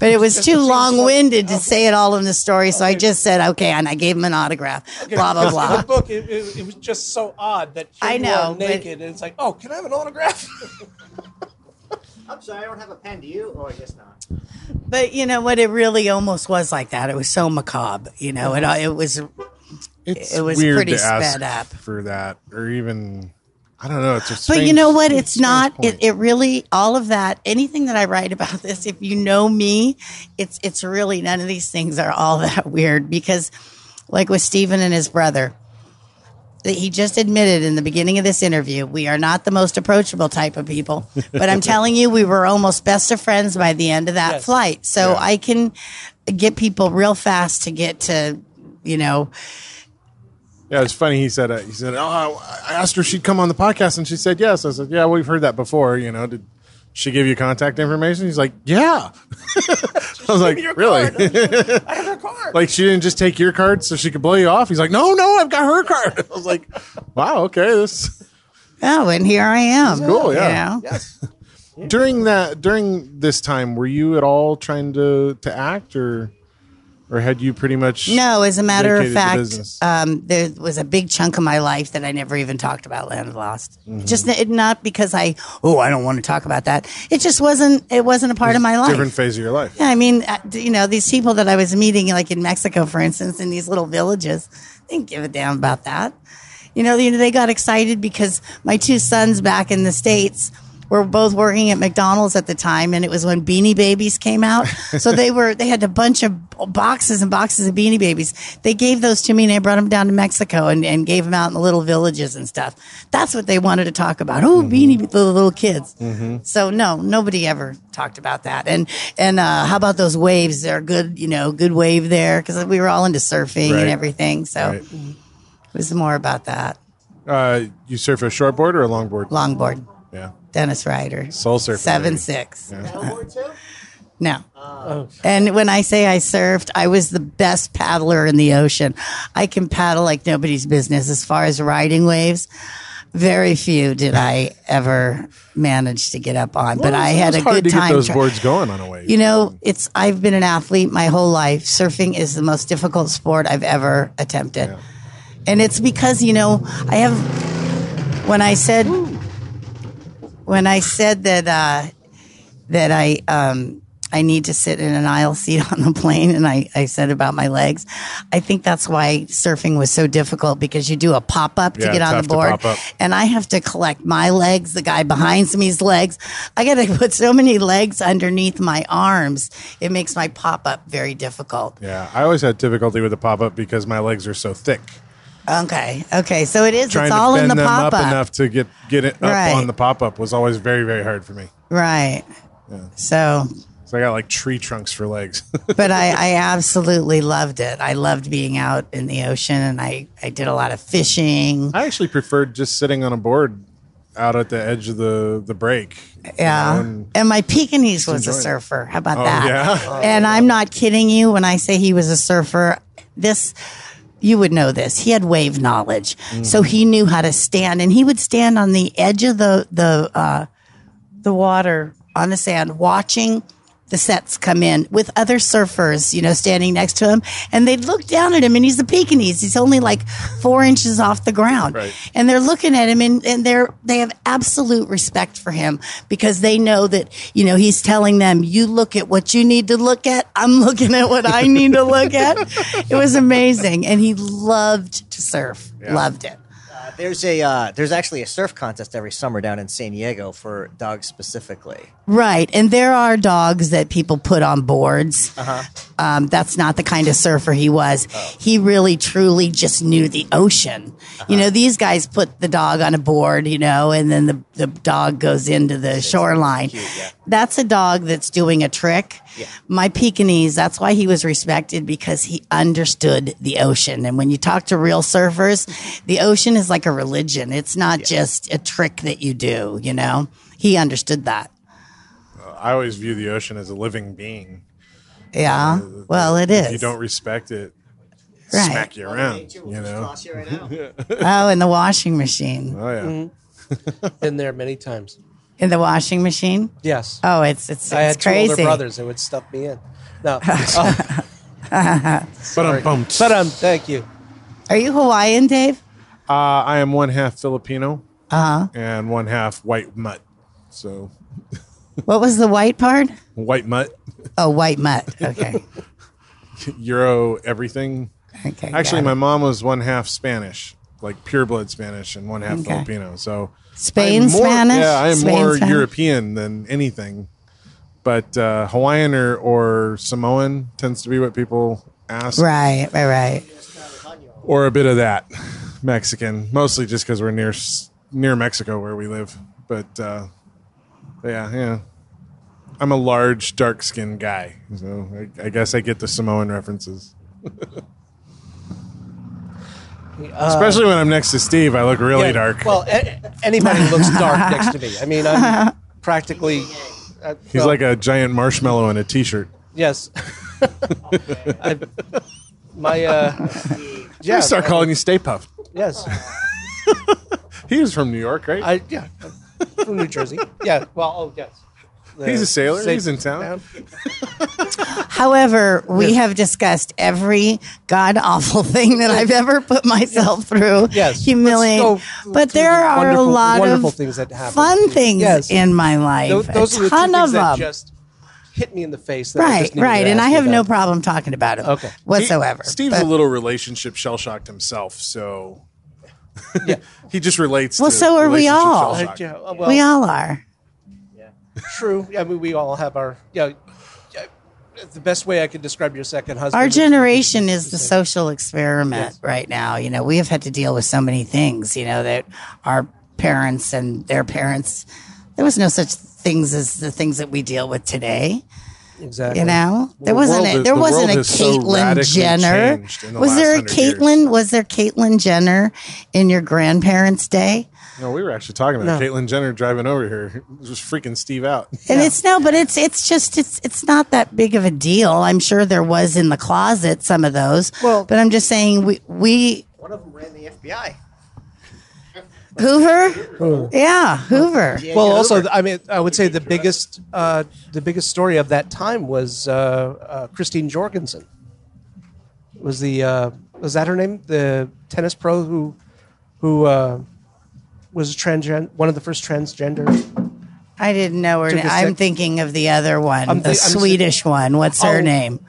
But it was too long-winded to say it all in the story. So I just said, okay, and I gave them an autograph, blah, blah, blah. The book, it was just so odd that I know, naked, and it's like, oh, can I have an autograph? I'm sorry, I don't have a pen. Do you? Oh, I guess not. But you know what? It really almost was like that. It was so macabre, you know, it was... It was weird pretty to sped ask up for that, or even I don't know. It's a strange, but you know what? It's not. It really all of that. Anything that I write about this, if you know me, it's really none of these things are all that weird, because, like with Stephen and his brother, that he just admitted in the beginning of this interview, we are not the most approachable type of people. But I'm telling you, we were almost best of friends by the end of that flight. So I can get people real fast to get to, you know. Yeah, it's funny. He said, "Oh, I asked her if she'd come on the podcast, and she said yes." I said, "Yeah, we've heard that before. You know, did she give you contact information?" He's like, "Yeah." I was like, "Really?" I have her card. Like, she didn't just take your card so she could blow you off. He's like, "No, I've got her card." I was like, "Wow, okay, this." Oh, and here I am. Cool, yeah. You know? Yes. During this time, were you at all trying to act, or? Or had you pretty much? No, as a matter of fact, there was a big chunk of my life that I never even talked about Land of the Lost. Mm-hmm. Just not because I don't want to talk about that. It just wasn't. It wasn't a part of my life. Different phase of your life. Yeah, I mean, you know, these people that I was meeting, like in Mexico, for instance, in these little villages, they didn't give a damn about that. You know, they got excited because my two sons back in the States were both working at McDonald's at the time, and it was when Beanie Babies came out. So they had a bunch of boxes and boxes of Beanie Babies. They gave those to me, and I brought them down to Mexico and gave them out in the little villages and stuff. That's what they wanted to talk about. Oh, mm-hmm. Beanie, the little kids. Mm-hmm. So no, nobody ever talked about that. And how about those waves? They're good, good wave there, because we were all into surfing and everything. So it was more about that. You surf a shortboard or a longboard? Longboard. Yeah. Dennis Ryder. Soul surfer. 7'6". Yeah. Paddleboard too? No. Oh. And when I say I surfed, I was the best paddler in the ocean. I can paddle like nobody's business. As far as riding waves, very few did I ever manage to get up on. Well, but I had a good time. It's hard to get those boards going on a wave. I've been an athlete my whole life. Surfing is the most difficult sport I've ever attempted. Yeah. And it's because, when I said that I need to sit in an aisle seat on the plane, and I said about my legs, I think that's why surfing was so difficult, because you do a pop-up to get on the board, and I have to collect my legs, the guy behind me's legs. I got to put so many legs underneath my arms. It makes my pop-up very difficult. Yeah, I always had difficulty with the pop-up because my legs are so thick. Okay. So it is. It's all in the pop-up. Trying to bend them up enough to get it up on the pop-up was always very, very hard for me. Right. Yeah. So I got like tree trunks for legs. But I absolutely loved it. I loved being out in the ocean, and I did a lot of fishing. I actually preferred just sitting on a board out at the edge of the break. Yeah. And my Pekingese was a surfer. How about that? Yeah. And I'm not kidding you when I say he was a surfer. You would know this. He had wave knowledge. Mm. So he knew how to stand, and he would stand on the edge of the water on the sand, watching the sets come in with other surfers, standing next to him, and they'd look down at him, and he's the Pekingese. He's only like 4 inches off the ground. Right. And they're looking at him, and they have absolute respect for him, because they know that, he's telling them, you look at what you need to look at. I'm looking at what I need to look at. It was amazing. And he loved to surf, loved it. There's actually a surf contest every summer down in San Diego for dogs specifically. Right. And there are dogs that people put on boards. Uh-huh. That's not the kind of surfer he was. Oh. He really, truly just knew the ocean. Uh-huh. These guys put the dog on a board, and then the dog goes into the shoreline. Cute, yeah. That's a dog that's doing a trick. Yeah. My Pekingese, that's why he was respected, because he understood the ocean. And when you talk to real surfers, the ocean is like a religion. It's not just a trick that you do, He understood that. I always view the ocean as a living being. Yeah, it is. If you don't respect it, smack you around, Toss you right out. In the washing machine. Oh, yeah. Mm-hmm. Been there many times. In the washing machine? Yes. Oh, it's crazy. I had two older brothers that would stuff me in. No. But I'm pumped. But thank you. Are you Hawaiian, Dave? I am one half Filipino and one half white mutt. So, what was the white part? White mutt. Oh, white mutt. Okay. Euro everything. Okay. Actually, my mom was one half Spanish, like pure blood Spanish, and one half Filipino. So Spanish. Yeah, I am more European than anything, but Hawaiian or Samoan tends to be what people ask. Right. Or a bit of that. Mexican, mostly just because we're near Mexico where we live. But yeah, I'm a large, dark-skinned guy, so I guess I get the Samoan references. Especially when I'm next to Steve, I look really dark. Well, anybody looks dark next to me. I mean, I'm practically... He's like a giant marshmallow in a T-shirt. Yes. I start calling you Stay Puffed. Yes. He was from New York, right? Yeah. From New Jersey. Yeah. Well, yes. He's a sailor. He's in town. However, we have discussed every god-awful thing that I've ever put myself through. Yes. Humiliating. But there are a lot of things that happen. Fun things in my life. Those a ton are the two of them. Just hit me in the face. That I just and I have no problem talking about it whatsoever. Steve's a little relationship shell-shocked himself, so... He just relates to relationship shell-shocked. We all are. True. I mean, we all have our, you know, the best way I can describe your second husband. Our generation is the social experiment right now. You know, we have had to deal with so many things, you know, that our parents and their parents, there was no such things as the things that we deal with today. Exactly. You know, there wasn't a Caitlyn Jenner. Was there a Caitlyn? Was there Caitlyn Jenner in your grandparents' day? No, we were actually talking about Caitlyn Jenner driving over here. It was freaking Steve out. And it's it's not that big of a deal. I'm sure there was in the closet some of those. Well, but I'm just saying we one of them ran the FBI. Hoover? Yeah, Hoover. Well, also, I mean, I would say the biggest story of that time was Christine Jorgensen. Was the was that her name? The tennis pro who was one of the first transgender. I didn't know her name. I'm thinking of the other one, the Swedish one. What's her name?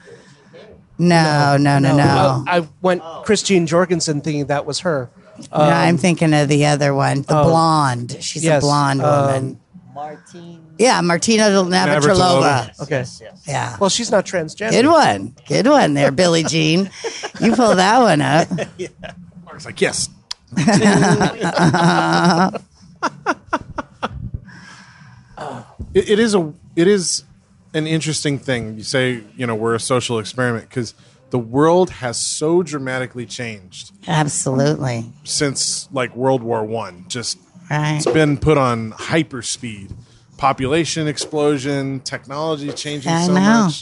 No. Well, I went Christine Jorgensen thinking that was her. No, I'm thinking of the other one, the blonde. She's a blonde woman. Martina Navratilova. Okay. Yes. Yeah. Well, she's not transgender. Good one there, Billie Jean. You pull that one up. Yeah. Mark's like, yes. It is an interesting thing. You say, you know, we're a social experiment because the world has so dramatically changed. Absolutely. Since like World War I. It's been put on hyperspeed. Population explosion, technology changing much.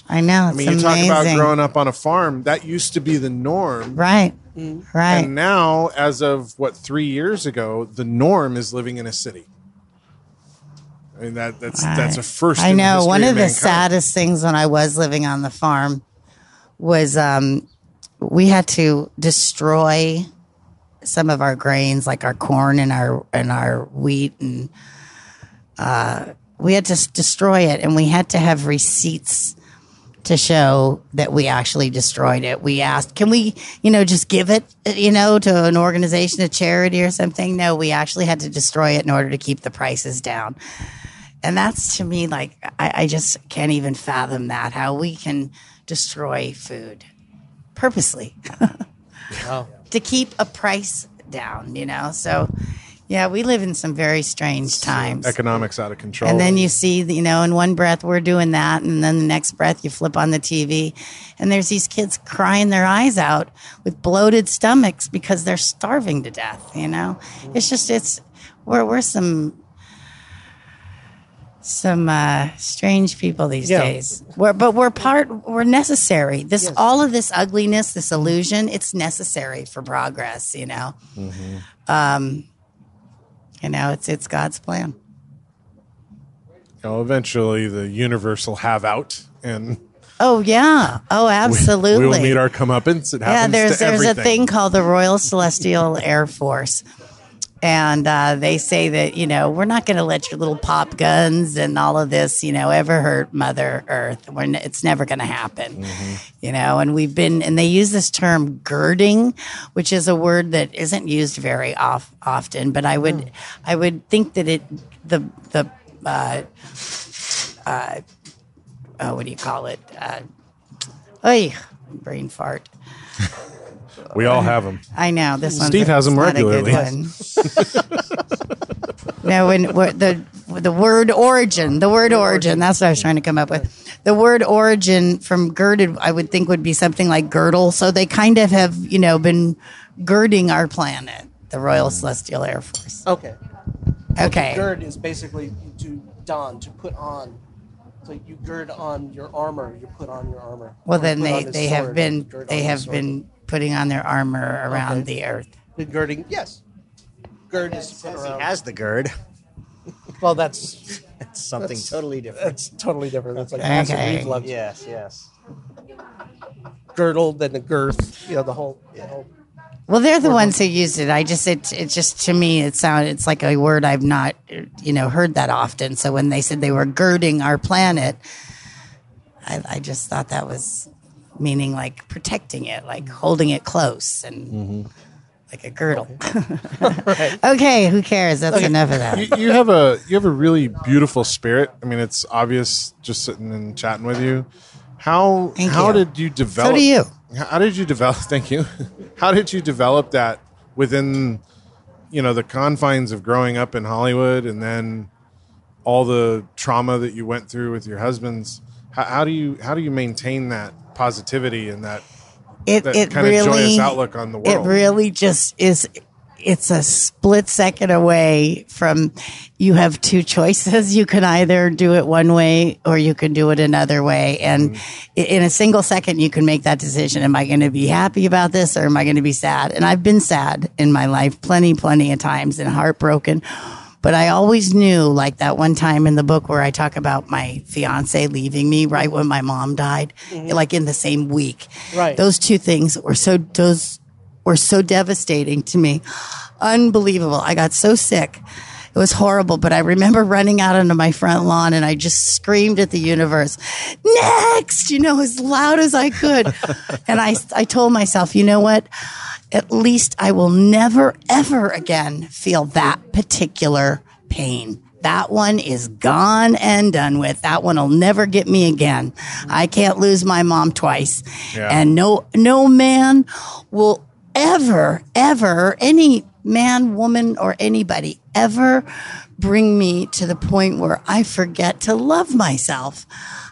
I know. It's amazing. You talk about growing up on a farm. That used to be the norm. Right. Mm-hmm. Right. And now, as of 3 years ago, the norm is living in a city. I mean, that's a first. I know. One of the saddest things when I was living on the farm was we had to destroy some of our grains, like our corn and our wheat, and we had to destroy it, and we had to have receipts to show that we actually destroyed it. We asked, can we, you know, just give it, you know, to an organization, a charity or something? No, we actually had to destroy it in order to keep the prices down. And that's, to me, like, I just can't even fathom that, how we can destroy food purposely to keep a price down, you know? So, yeah, we live in some very strange times. Economics out of control. And then you see, you know, in one breath we're doing that, and then the next breath you flip on the TV and there's these kids crying their eyes out with bloated stomachs because they're starving to death, you know? It's just, we're some strange people these days. We're necessary. This all of this ugliness, this illusion, it's necessary for progress. You know, you know, it's God's plan. You know, eventually the universe will have out, and absolutely, we will meet our comeuppance. It happens. Yeah, there's a thing called the Royal Celestial Air Force. And they say that, you know, we're not going to let your little pop guns and all of this, you know, ever hurt Mother Earth. It's never going to happen, you know, and they use this term girding, which is a word that isn't used very often. But I would think that what do you call it? Brain fart. We all have them. I know this one. Steve has them regularly. No, when the word origin. That's what I was trying to come up with. The word origin from girded, I would think, would be something like girdle. So they kind of have, you know, been girding our planet. The Royal Celestial Air Force. Okay. So gird is basically to don, to put on. So you gird on your armor. You put on your armor. Well, then they have been putting on their armor around the earth. The girding, yes. Gird is put around. He has the gird. Well, that's something totally different. It's totally different. That's like acid reflux. Yes. Girdled and the girth, you know, the whole. Well, they're the ones who used it. I just it just, to me, it's like a word I've not, you know, heard that often. So when they said they were girding our planet, I just thought that was meaning like protecting it, like holding it close and like a girdle. Right. Okay, who cares? That's enough of that. You have a really beautiful spirit. I mean, it's obvious just sitting and chatting with you. How did you develop? So do you. How did you develop? Thank you. How did you develop that within, the confines of growing up in Hollywood, and then all the trauma that you went through with your husbands? How do you maintain that positivity and that kind of joyous outlook on the world? It really just is. It's a split second away from, you have two choices. You can either do it one way or you can do it another way. And in a single second, you can make that decision. Am I going to be happy about this, or am I going to be sad? And I've been sad in my life plenty of times, and heartbroken. But I always knew, like that one time in the book where I talk about my fiance leaving me right when my mom died, like in the same week. Right. Those two things were so devastating to me. Unbelievable. I got so sick. It was horrible, but I remember running out onto my front lawn and I just screamed at the universe, next, as loud as I could. And I told myself, you know what? At least I will never, ever again feel that particular pain. That one is gone and done with. That one will never get me again. I can't lose my mom twice. Yeah. And no man will ever, ever, any man, woman, or anybody ever bring me to the point where I forget to love myself.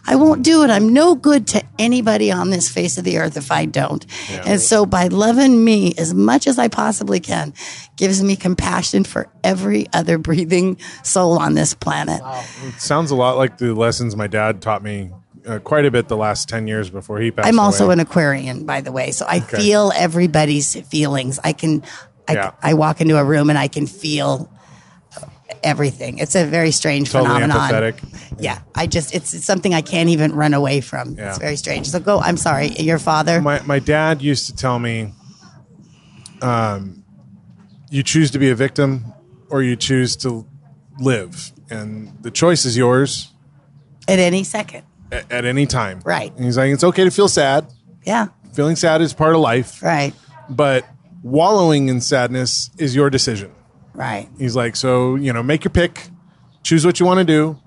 I won't do it. I'm no good to anybody on this face of the earth if I don't. Yeah. And so by loving me as much as I possibly can gives me compassion for every other breathing soul on this planet. Wow. It sounds a lot like the lessons my dad taught me quite a bit the last 10 years before he passed away. I'm also an Aquarian, by the way, so I feel everybody's feelings. I walk into a room and I can feel everything. It's a very strange phenomenon. Empathetic. Yeah. It's something I can't even run away from. Yeah. It's very strange. So I'm sorry, your father. My dad used to tell me, you choose to be a victim or you choose to live. And the choice is yours. At any second. At any time. Right. And he's like, it's okay to feel sad. Yeah. Feeling sad is part of life. Right. But wallowing in sadness is your decision. Right. He's like, so, make your pick, choose what you want to do.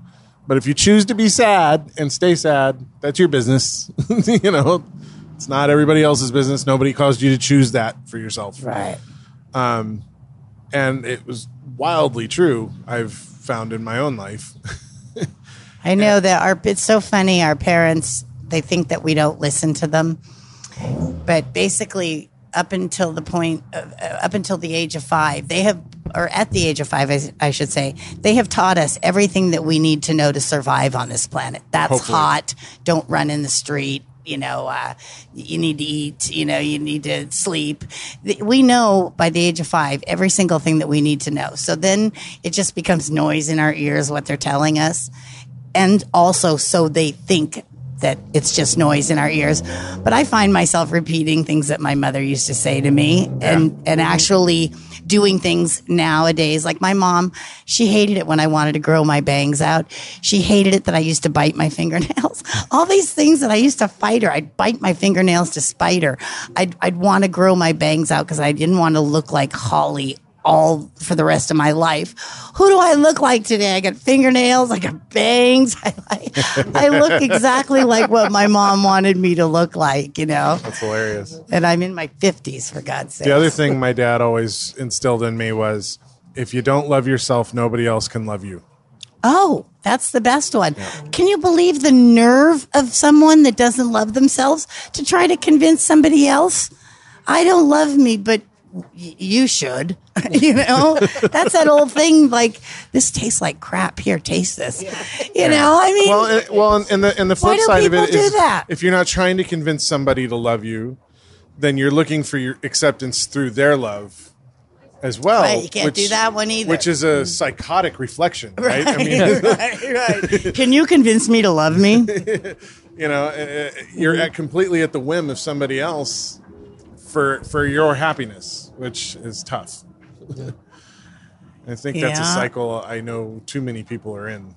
But if you choose to be sad and stay sad, that's your business. It's not everybody else's business. Nobody caused you to choose that for yourself. Right. And it was wildly true, I've found in my own life. I know that it's so funny. Our parents, they think that we don't listen to them. But basically, up until the age of 5, they have taught us everything that we need to know to survive on this planet. That's hopefully hot. Don't run in the street. You need to eat, you need to sleep. We know by the age of 5 every single thing that we need to know. So then it just becomes noise in our ears, what they're telling us. And also, so they think that it's just noise in our ears. But I find myself repeating things that my mother used to say to me and actually doing things nowadays. Like my mom, she hated it when I wanted to grow my bangs out. She hated it that I used to bite my fingernails. All these things that I used to fight her. I'd bite my fingernails to spite her. I'd want to grow my bangs out because I didn't want to look like Holly all for the rest of my life. Who do I look like today? I got fingernails, I got bangs. I look exactly like what my mom wanted me to look like, That's hilarious. And I'm in my 50s, for God's sake. The other thing my dad always instilled in me was, if you don't love yourself, nobody else can love you. Oh, that's the best one. Yeah. Can you believe the nerve of someone that doesn't love themselves to try to convince somebody else? I don't love me, but you should, That's that old thing. Like, this tastes like crap. Here, taste this. I mean, and the flip side of it is, if you're not trying to convince somebody to love you, then you're looking for your acceptance through their love as well. Right, you can't do that one either. Which is a psychotic reflection, right? I mean, right. Can you convince me to love me? You're completely at the whim of somebody else for your happiness, which is tough. I think that's a cycle I know too many people are in.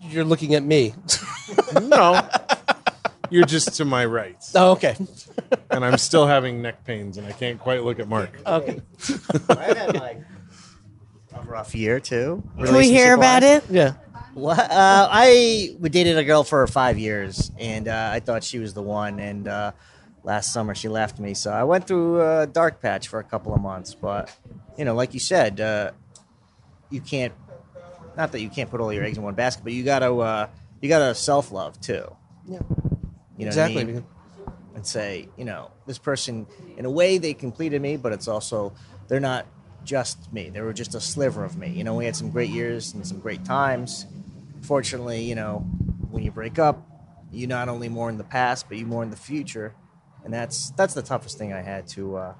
You're looking at me. No. You're just to my right. Oh, okay. And I'm still having neck pains, and I can't quite look at Mark. Okay. I've had like a rough year too. Can we hear about it? Yeah. Well, I dated a girl for 5 years, and I thought she was the one. And last summer, she left me. So I went through a dark patch for a couple of months. But, you know, like you said, you can't. Not that you can't put all your eggs in one basket, but you gotta self-love too. Yeah, you know exactly. What I mean? And say, you know, this person, in a way, they completed me, but it's also they're not just me. They were just a sliver of me. You know, we had some great years and some great times. Fortunately, you know, when you break up, you not only mourn the past, but you mourn the future, and that's the toughest thing I had to.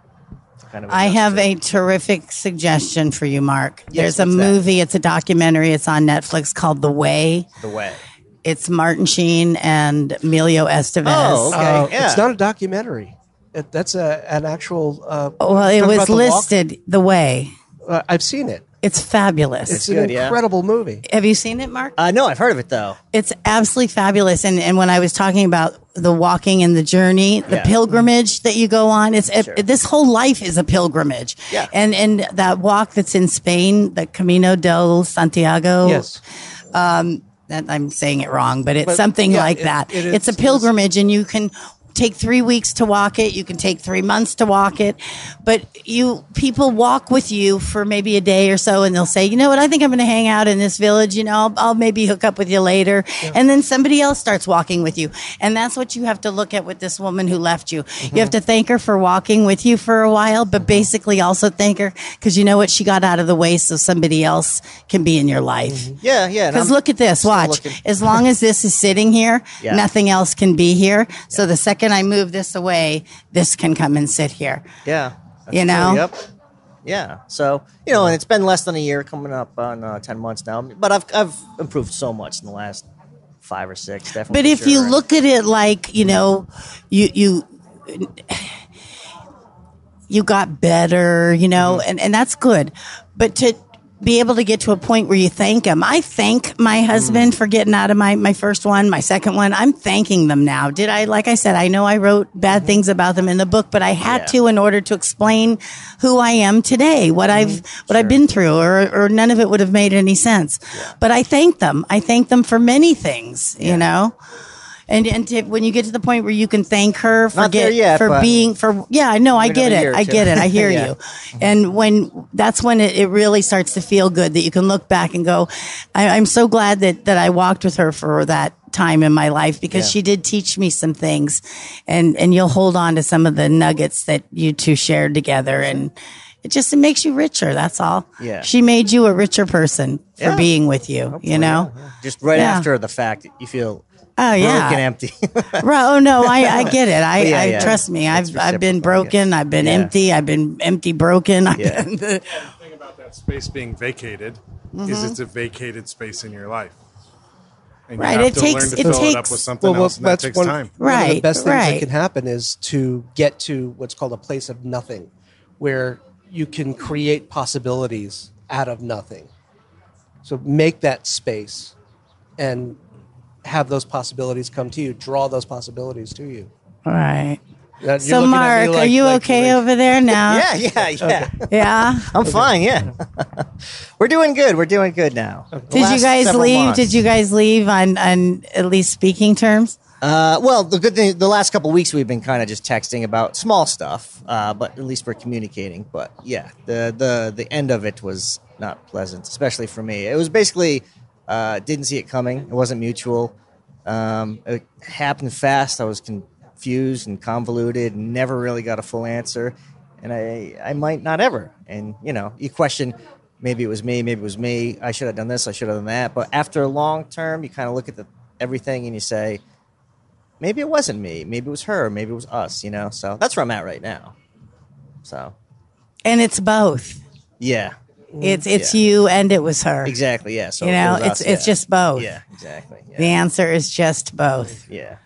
Kind of I have a terrific suggestion for you, Mark. Yes, there's a movie. That? It's a documentary. It's on Netflix called The Way. The Way. It's Martin Sheen and Emilio Estevez. Oh, okay. Yeah. It's not a documentary. That's an actual. Well, it was listed The Way. I've seen it. It's fabulous. It's good, an incredible movie. Have you seen it, Mark? No, I've heard of it, though. It's absolutely fabulous. And when I was talking about the walking and the journey, the pilgrimage that you go on, it's this whole life is a pilgrimage. Yeah. And that walk that's in Spain, the Camino del Santiago. Yes. I'm saying it wrong, but it's something like that. It's a pilgrimage, and you can take 3 weeks to walk it. You can take 3 months to walk it, but people walk with you for maybe a day or so, and they'll say, you know what, I think I'm going to hang out in this village. You know, I'll maybe hook up with you later. Yeah. And then somebody else starts walking with you. And that's what you have to look at with this woman who left you. Mm-hmm. You have to thank her for walking with you for a while, but basically also thank her because you know what, she got out of the way so somebody else can be in your life. Mm-hmm. Yeah, yeah. Because look at this, watch. As long as this is sitting here, nothing else can be here. So the second I move this away, this can come and sit here. Yeah. You know? True. Yep. Yeah. So, you know, and it's been less than a year, coming up on 10 months now. But I've improved so much in the last 5 or 6, definitely. But if you look at it like, you know, you got better, you know, mm-hmm. and that's good. But to be able to get to a point where you thank him. I thank my husband for getting out of my first one, my second one. I'm thanking them now. Did I, like I said, I know I wrote bad things about them in the book, but I had to in order to explain who I am today, what I've been through, or none of it would have made any sense. Yeah. But I thank them. I thank them for many things, you know. And when you get to the point where you can thank her for being, I get it. I hear you. And that's when it really starts to feel good that you can look back and go, I'm so glad that I walked with her for that time in my life because she did teach me some things, and you'll hold on to some of the nuggets that you two shared together. And it makes you richer. That's all. Yeah. She made you a richer person for being with you, hopefully, you know, just right after the fact that you feel. Oh yeah, broken, empty. Right? Oh no, I get it. I trust me. I've been broken. I've been empty. I've been empty, broken. Yeah. The thing about that space being vacated is it's a vacated space in your life. And right. You have to learn to fill it up with something else. And that's that takes time. Right. One of the best things that can happen is to get to what's called a place of nothing, where you can create possibilities out of nothing. So make that space, and have those possibilities come to you. Draw those possibilities to you. All right. So, Mark, are you okay over there now? Yeah. Okay. Yeah? I'm fine, yeah. We're doing good now. Did you guys leave on at least speaking terms? Well, the good thing, the last couple of weeks we've been kind of just texting about small stuff, but at least we're communicating. But, yeah, the end of it was not pleasant, especially for me. It was basically... didn't see it coming. It wasn't mutual. It happened fast. I was confused and convoluted and never really got a full answer. And I might not ever. And, you know, you question, maybe it was me, I should have done this, I should have done that. But after a long term, you kind of look at everything and you say, maybe it wasn't me. Maybe it was her. Maybe it was us, you know. So that's where I'm at right now. So. And it's both. Yeah. It's you and it was her. Exactly, yeah. So you know, it's just both. Yeah, exactly. Yeah. The answer is just both. Yeah.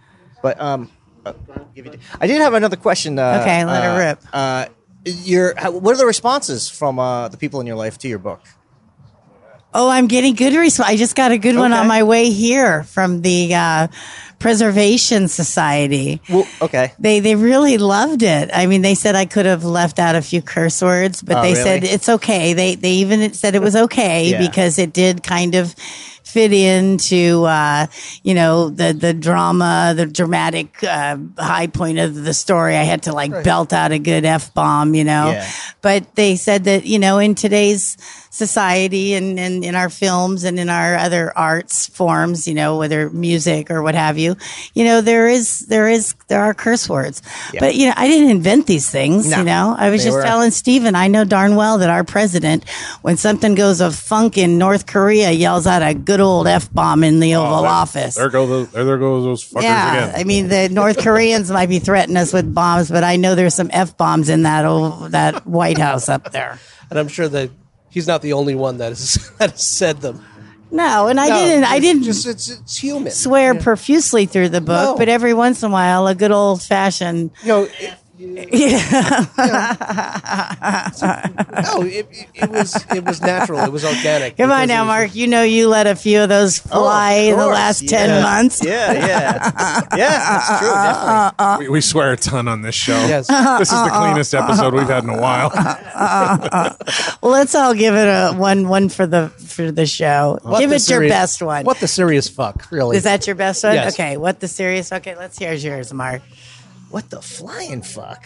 But I did have another question. Okay, let her rip. What are the responses from the people in your life to your book? Oh, I'm getting good response. I just got a good one on my way here from the Preservation Society. Well, okay. They really loved it. I mean, they said I could have left out a few curse words, but they said it's okay. They even said it was okay because it did kind of fit into, you know, the drama, the dramatic high point of the story. I had to belt out a good F-bomb, you know. Yeah. But they said that, you know, in today's society and in our films and in our other arts forms, you know, whether music or what have you know, there are curse words. Yeah. But, you know, I didn't invent these things, you know. I was just telling Stephen, I know darn well that our president, when something goes afunk in North Korea, yells out a good old F-bomb in the Oval Office. There goes those fuckers again. I mean, the North Koreans might be threatening us with bombs, but I know there's some F-bombs in that White House up there. And I'm sure that he's not the only one that has said them. No, and I didn't. Just, it's human. Swear profusely through the book, but every once in a while, a good old fashioned. No, it was natural. It was organic. Come on now, Mark. You know you let a few of those fly in the last 10 months. Yeah, that's true. Definitely. We swear a ton on this show. Yes. This is the cleanest episode we've had in a while. Well, let's all give it a one for the show. Give it your best one. What the serious fuck? Really? Is that your best one? Yes. Okay. What the serious? Okay, let's hear yours, Mark. What the flying fuck?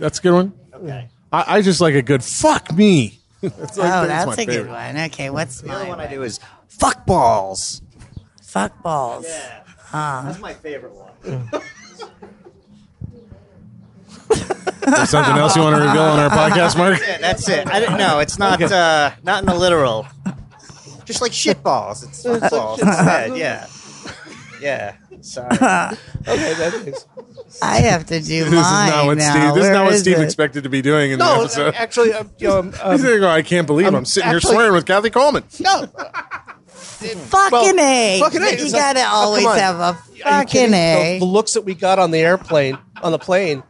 That's a good one. Okay. I just like a good fuck me. that's a favorite. Good one. Okay, what's the other one I do is fuck balls. Fuck balls. Yeah. That's my favorite one. There's something else you want to reveal on our podcast, Mark? That's it. I didn't know. It's not not in the literal. Just like shit balls. It's fuck balls instead. Yeah. Yeah. Sorry. Okay, that is. I have to do mine now. This is not what Steve expected to be doing in the episode. Actually, he's going to go, I can't believe I'm sitting here swearing with Kathy Coleman. No. Fucking A. You got to always have a fucking A. The looks that we got on the airplane, on the plane,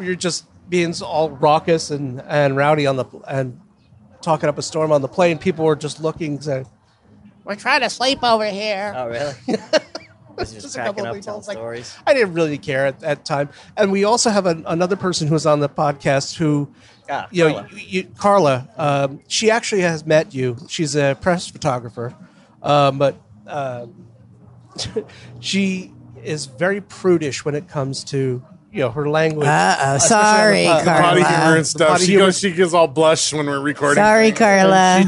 you're just being all raucous and rowdy and talking up a storm on the plane. People were just looking, saying, we're trying to sleep over here. Oh, really? Just a couple of telling stories. I didn't really care at that time. And we also have another person who was on the podcast who, Carla, she actually has met you. She's a press photographer, but she is very prudish when it comes to, you know, her language. Sorry, Carla. The body humor and stuff. She gets all blush when we're recording. Sorry, Carla.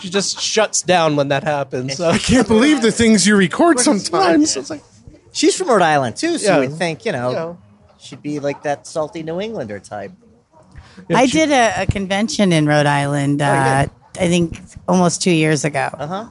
She just shuts down when that happens. So. I can't believe the things you record sometimes. It's like, she's from Rhode Island too, so you would think she'd be like that salty New Englander type. I did a convention in Rhode Island. I think almost 2 years ago. Uh huh.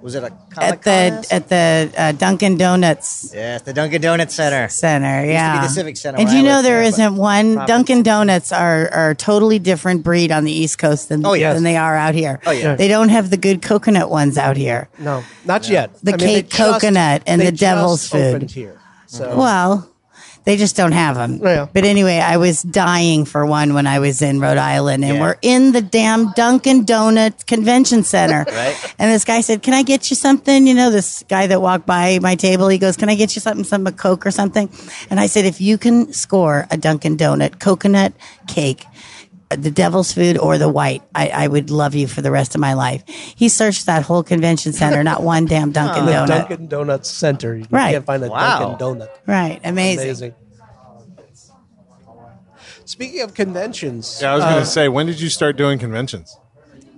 Was it a Comic-Con? At the Dunkin' Donuts? Yes, the Dunkin' Donuts Center. It used to be the Civic Center. And do you know there isn't one? Dunkin' Donuts are a totally different breed on the East Coast than they are out here. Oh, yeah. They don't have the good coconut ones out here. No, not yet. Coconut and the devil's food. Opened here, so. Well, they just don't have them. Yeah. But anyway, I was dying for one when I was in Rhode Island, and we're in the damn Dunkin' Donuts Convention Center. Right. And this guy said, can I get you something? You know, this guy that walked by my table, he goes, can I get you something, a Coke or something? And I said, if you can score a Dunkin' Donut coconut cake, the devil's food or the white, I would love you for the rest of my life. He searched that whole convention center, not one damn Dunkin' Donut. The Dunkin' Donuts Center. You can't find a Dunkin' Donut. Right. Amazing. Speaking of conventions. Yeah, I was going to say, when did you start doing conventions?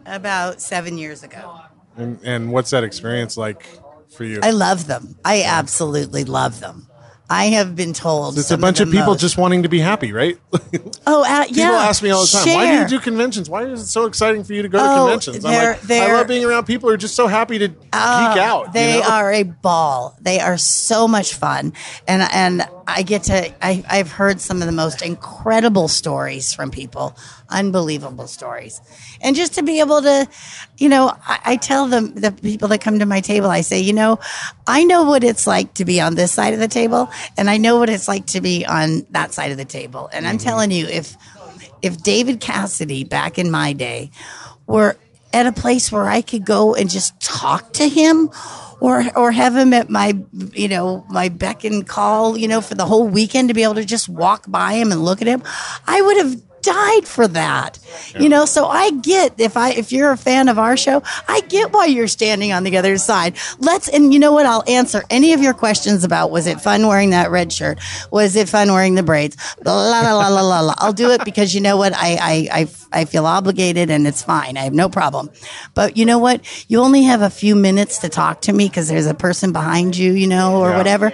About 7 years ago. And what's that experience like for you? I love them. I absolutely love them. I have been told it's a bunch of people just wanting to be happy, right? People ask me all the time, why do you do conventions? Why is it so exciting for you to go to conventions? I'm like, I love being around people who are just so happy to geek out. They are a ball. They are so much fun, and I get to. I've heard some of the most incredible stories from people, unbelievable stories, and just to be able to, you know, I tell them the people that come to my table, I say, you know, I know what it's like to be on this side of the table. And I know what it's like to be on that side of the table. And I'm telling you, if David Cassidy back in my day were at a place where I could go and just talk to him, or have him at my, you know, my beck and call, you know, for the whole weekend, to be able to just walk by him and look at him, I would have died for that. Yeah. You know, so I get, if you're a fan of our show, I get why you're standing on the other side. And you know what? I'll answer any of your questions about, was it fun wearing that red shirt? Was it fun wearing the braids? La la la la la la. I'll do it, because you know what? I feel obligated, and it's fine. I have no problem. But you know what? You only have a few minutes to talk to me, because there's a person behind you, you know, or whatever.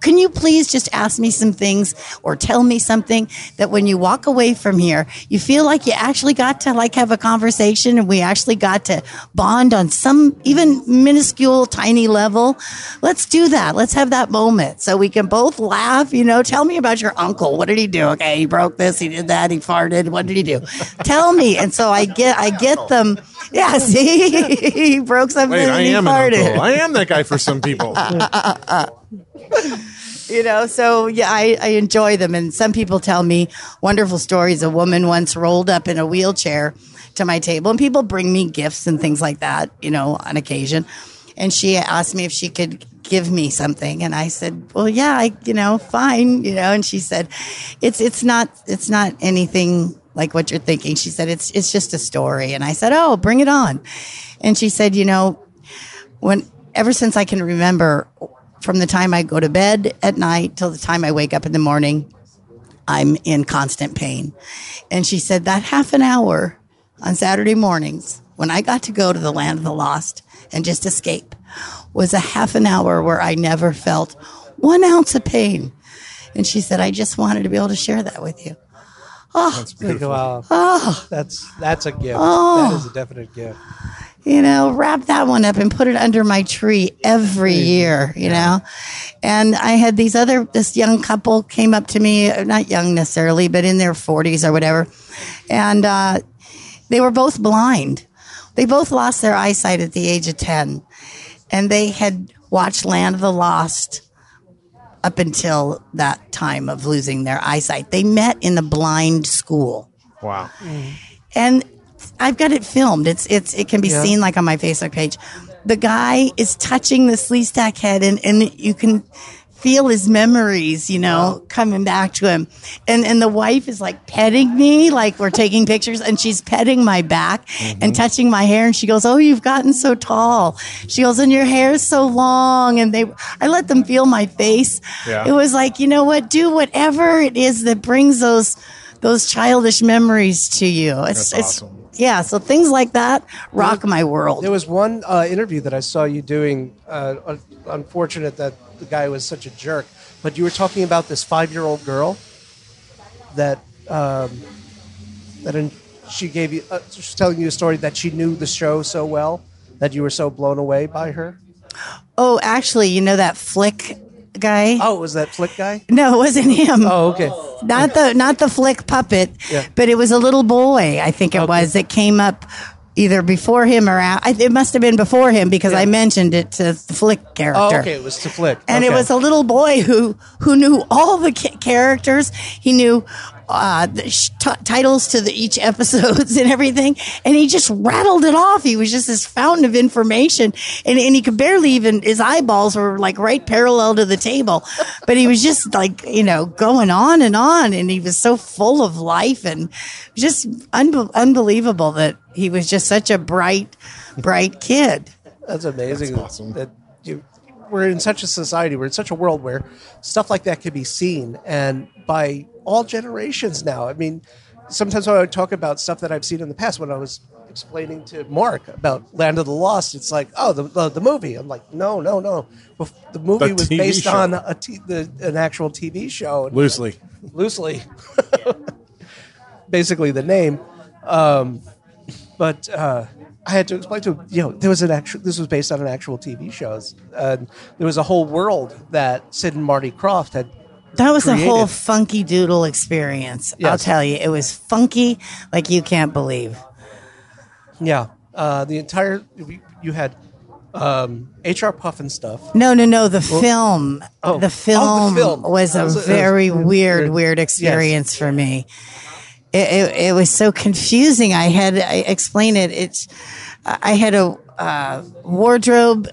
Can you please just ask me some things, or tell me something that when you walk away from here, you feel like you actually got to like have a conversation, and we actually got to bond on some even minuscule, tiny level. Let's do that. Let's have that moment so we can both laugh. You know, tell me about your uncle. What did he do? Okay, he broke this. He did that. He farted. What did he do? Tell me. And so I get them. Yeah, see, he broke something. Wait, and he farted. I am that guy for some people. You know, so yeah, I enjoy them. And some people tell me wonderful stories. A woman once rolled up in a wheelchair to my table, and people bring me gifts and things like that, you know, on occasion. And she asked me if she could give me something. And I said, well, yeah, you know, fine, you know. And she said, it's not anything like what you're thinking. She said, it's just a story. And I said, oh, bring it on. And she said, you know, ever since I can remember, from the time I go to bed at night till the time I wake up in the morning, I'm in constant pain. And she said that half an hour on Saturday mornings, when I got to go to the Land of the Lost and just escape, was a half an hour where I never felt 1 ounce of pain. And she said, I just wanted to be able to share that with you. Oh, that's beautiful. Wow. Oh, that's a gift. Oh. That is a definite gift. You know, wrap that one up and put it under my tree every year, you know. And I had this young couple came up to me, not young necessarily, but in their 40s or whatever. And they were both blind. They both lost their eyesight at the age of 10. And they had watched Land of the Lost up until that time of losing their eyesight. They met in a blind school. Wow. And I've got it filmed. It can be seen like on my Facebook page. The guy is touching the sleestack head, and you can feel his memories, you know, coming back to him. And the wife is like petting me, like we're taking pictures, and she's petting my back and touching my hair. And she goes, oh, you've gotten so tall. She goes, and your hair is so long. And I let them feel my face. Yeah. It was like, you know what? Do whatever it is that brings those childish memories to you. That's awesome. Yeah, so things like that rock my world. There was one interview that I saw you doing. Unfortunate that the guy was such a jerk, but you were talking about this 5-year-old girl that she gave you. She's telling you a story that she knew the show so well that you were so blown away by her. Oh, actually, you know that Flick guy? Oh, was that Flick guy? No, it wasn't him. Oh, okay. Not the Flick puppet, but it was a little boy, I think it was, that came up either before him or out. It must have been before him, because I mentioned it to the Flick character. Oh, okay, it was to Flick. And it was a little boy who knew all the characters. He knew titles to each episodes and everything. And he just rattled it off. He was just this fountain of information. And he could barely even, his eyeballs were like right parallel to the table. But he was just like, you know, going on. And he was so full of life, and just unbelievable that he was just such a bright, bright kid. That's amazing. That's awesome. We're in such a society, we're in such a world where stuff like that could be seen, and by all generations now. I mean, sometimes when I would talk about stuff that I've seen in the past, when I was explaining to Mark about Land of the Lost, it's like, oh, the movie. I'm like, no. The movie was based on an actual TV show. Loosely. Basically the name. But I had to explain to him, you know, this was based on an actual TV show. There was a whole world that Sid and Marty Krofft had. That was created. A whole funky doodle experience. Yes. I'll tell you, it was funky like you can't believe. Yeah, you had H.R. Puff and stuff. No, film. Oh. The film was a very weird experience for me. It was so confusing. I had a wardrobe,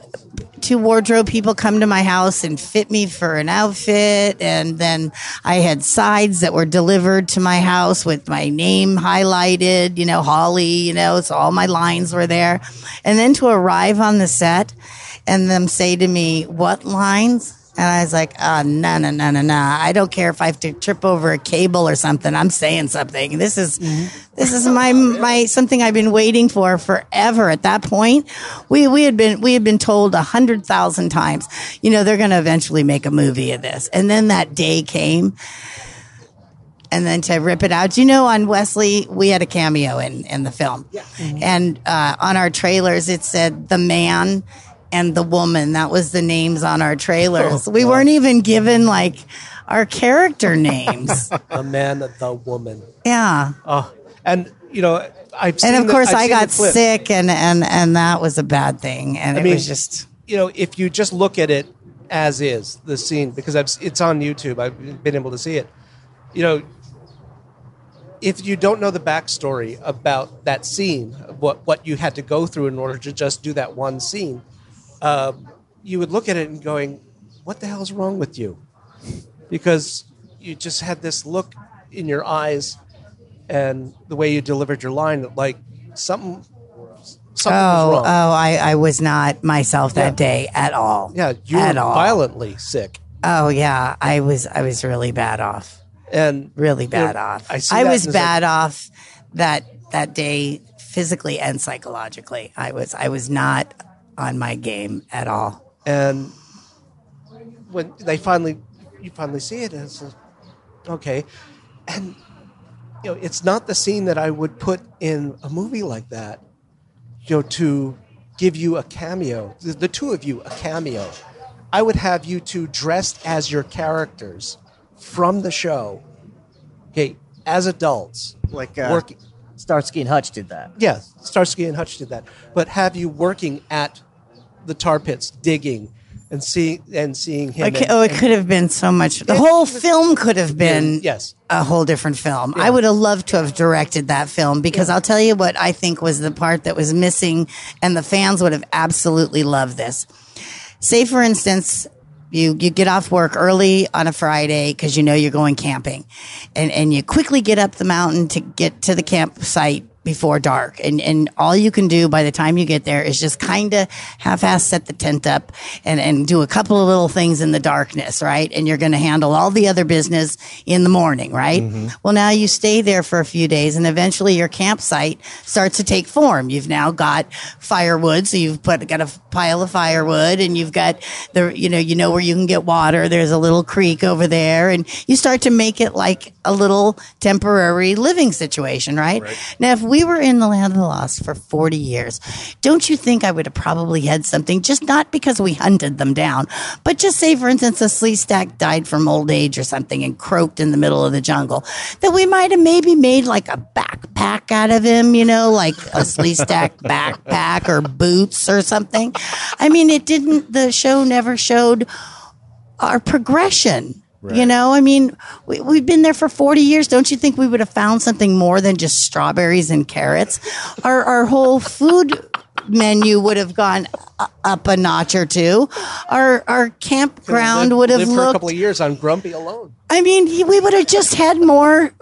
two wardrobe people come to my house and fit me for an outfit. And then I had sides that were delivered to my house with my name highlighted, Holly, so all my lines were there. And then to arrive on the set and them say to me, what lines? And I was like, no. I don't care if I have to trip over a cable or something. I'm saying something. This is my something I've been waiting for forever. At that point, we had been told 100,000 times, they're going to eventually make a movie of this. And then that day came. And then to rip it out, on Wesley, we had a cameo in the film. Yeah. Mm-hmm. And on our trailers, it said the man and the woman. That was the names on our trailers. We weren't even given our character names. The man, the woman. Yeah. I got sick, and that was a bad thing. And it was just, if you just look at it as is the scene, because it's on YouTube. I've been able to see it. If you don't know the backstory about that scene, what you had to go through in order to just do that one scene. You would look at it and going, what the hell is wrong with you? Because you just had this look in your eyes and the way you delivered your line, like something was wrong. I was not myself that day at all. Yeah, you were violently sick. Oh, yeah. I was really bad off. And really bad off. I was bad off that day physically and psychologically. I was not on my game at all. And when you finally see it, and it's like, okay. And it's not the scene that I would put in a movie like that, to give you a cameo, the two of you a cameo. I would have you two dressed as your characters from the show, okay, as adults, working. Starsky and Hutch did that. Yeah, Starsky and Hutch did that. But have you working at the tar pits, digging, and seeing him? It could have been so much. The whole film could have been a whole different film. Yeah. I would have loved to have directed that film, because I'll tell you what I think was the part that was missing, and the fans would have absolutely loved this. Say, for instance, You get off work early on a Friday because you're going camping, and you quickly get up the mountain to get to the campsite before dark, and all you can do by the time you get there is just kind of half-ass set the tent up and do a couple of little things in the darkness, right? And you're going to handle all the other business in the morning, right? Mm-hmm. Well, now you stay there for a few days, and eventually your campsite starts to take form. You've now got firewood, so you've got a pile of firewood, and you've got the where you can get water. There's a little creek over there, and you start to make it like a little temporary living situation, right? Now, if we were in the Land of the Lost for 40 years, don't you think I would have probably had something, just not because we hunted them down, but just say, for instance, a sleestack died from old age or something and croaked in the middle of the jungle, that we might have maybe made like a backpack out of him, like a sleestack backpack or boots or something. The show never showed our progression. Right. We've been there for 40 years. Don't you think we would have found something more than just strawberries and carrots? Our whole food menu would have gone up a notch or two. Our campground would have lived for a couple of years on Grumpy alone. We would have just had more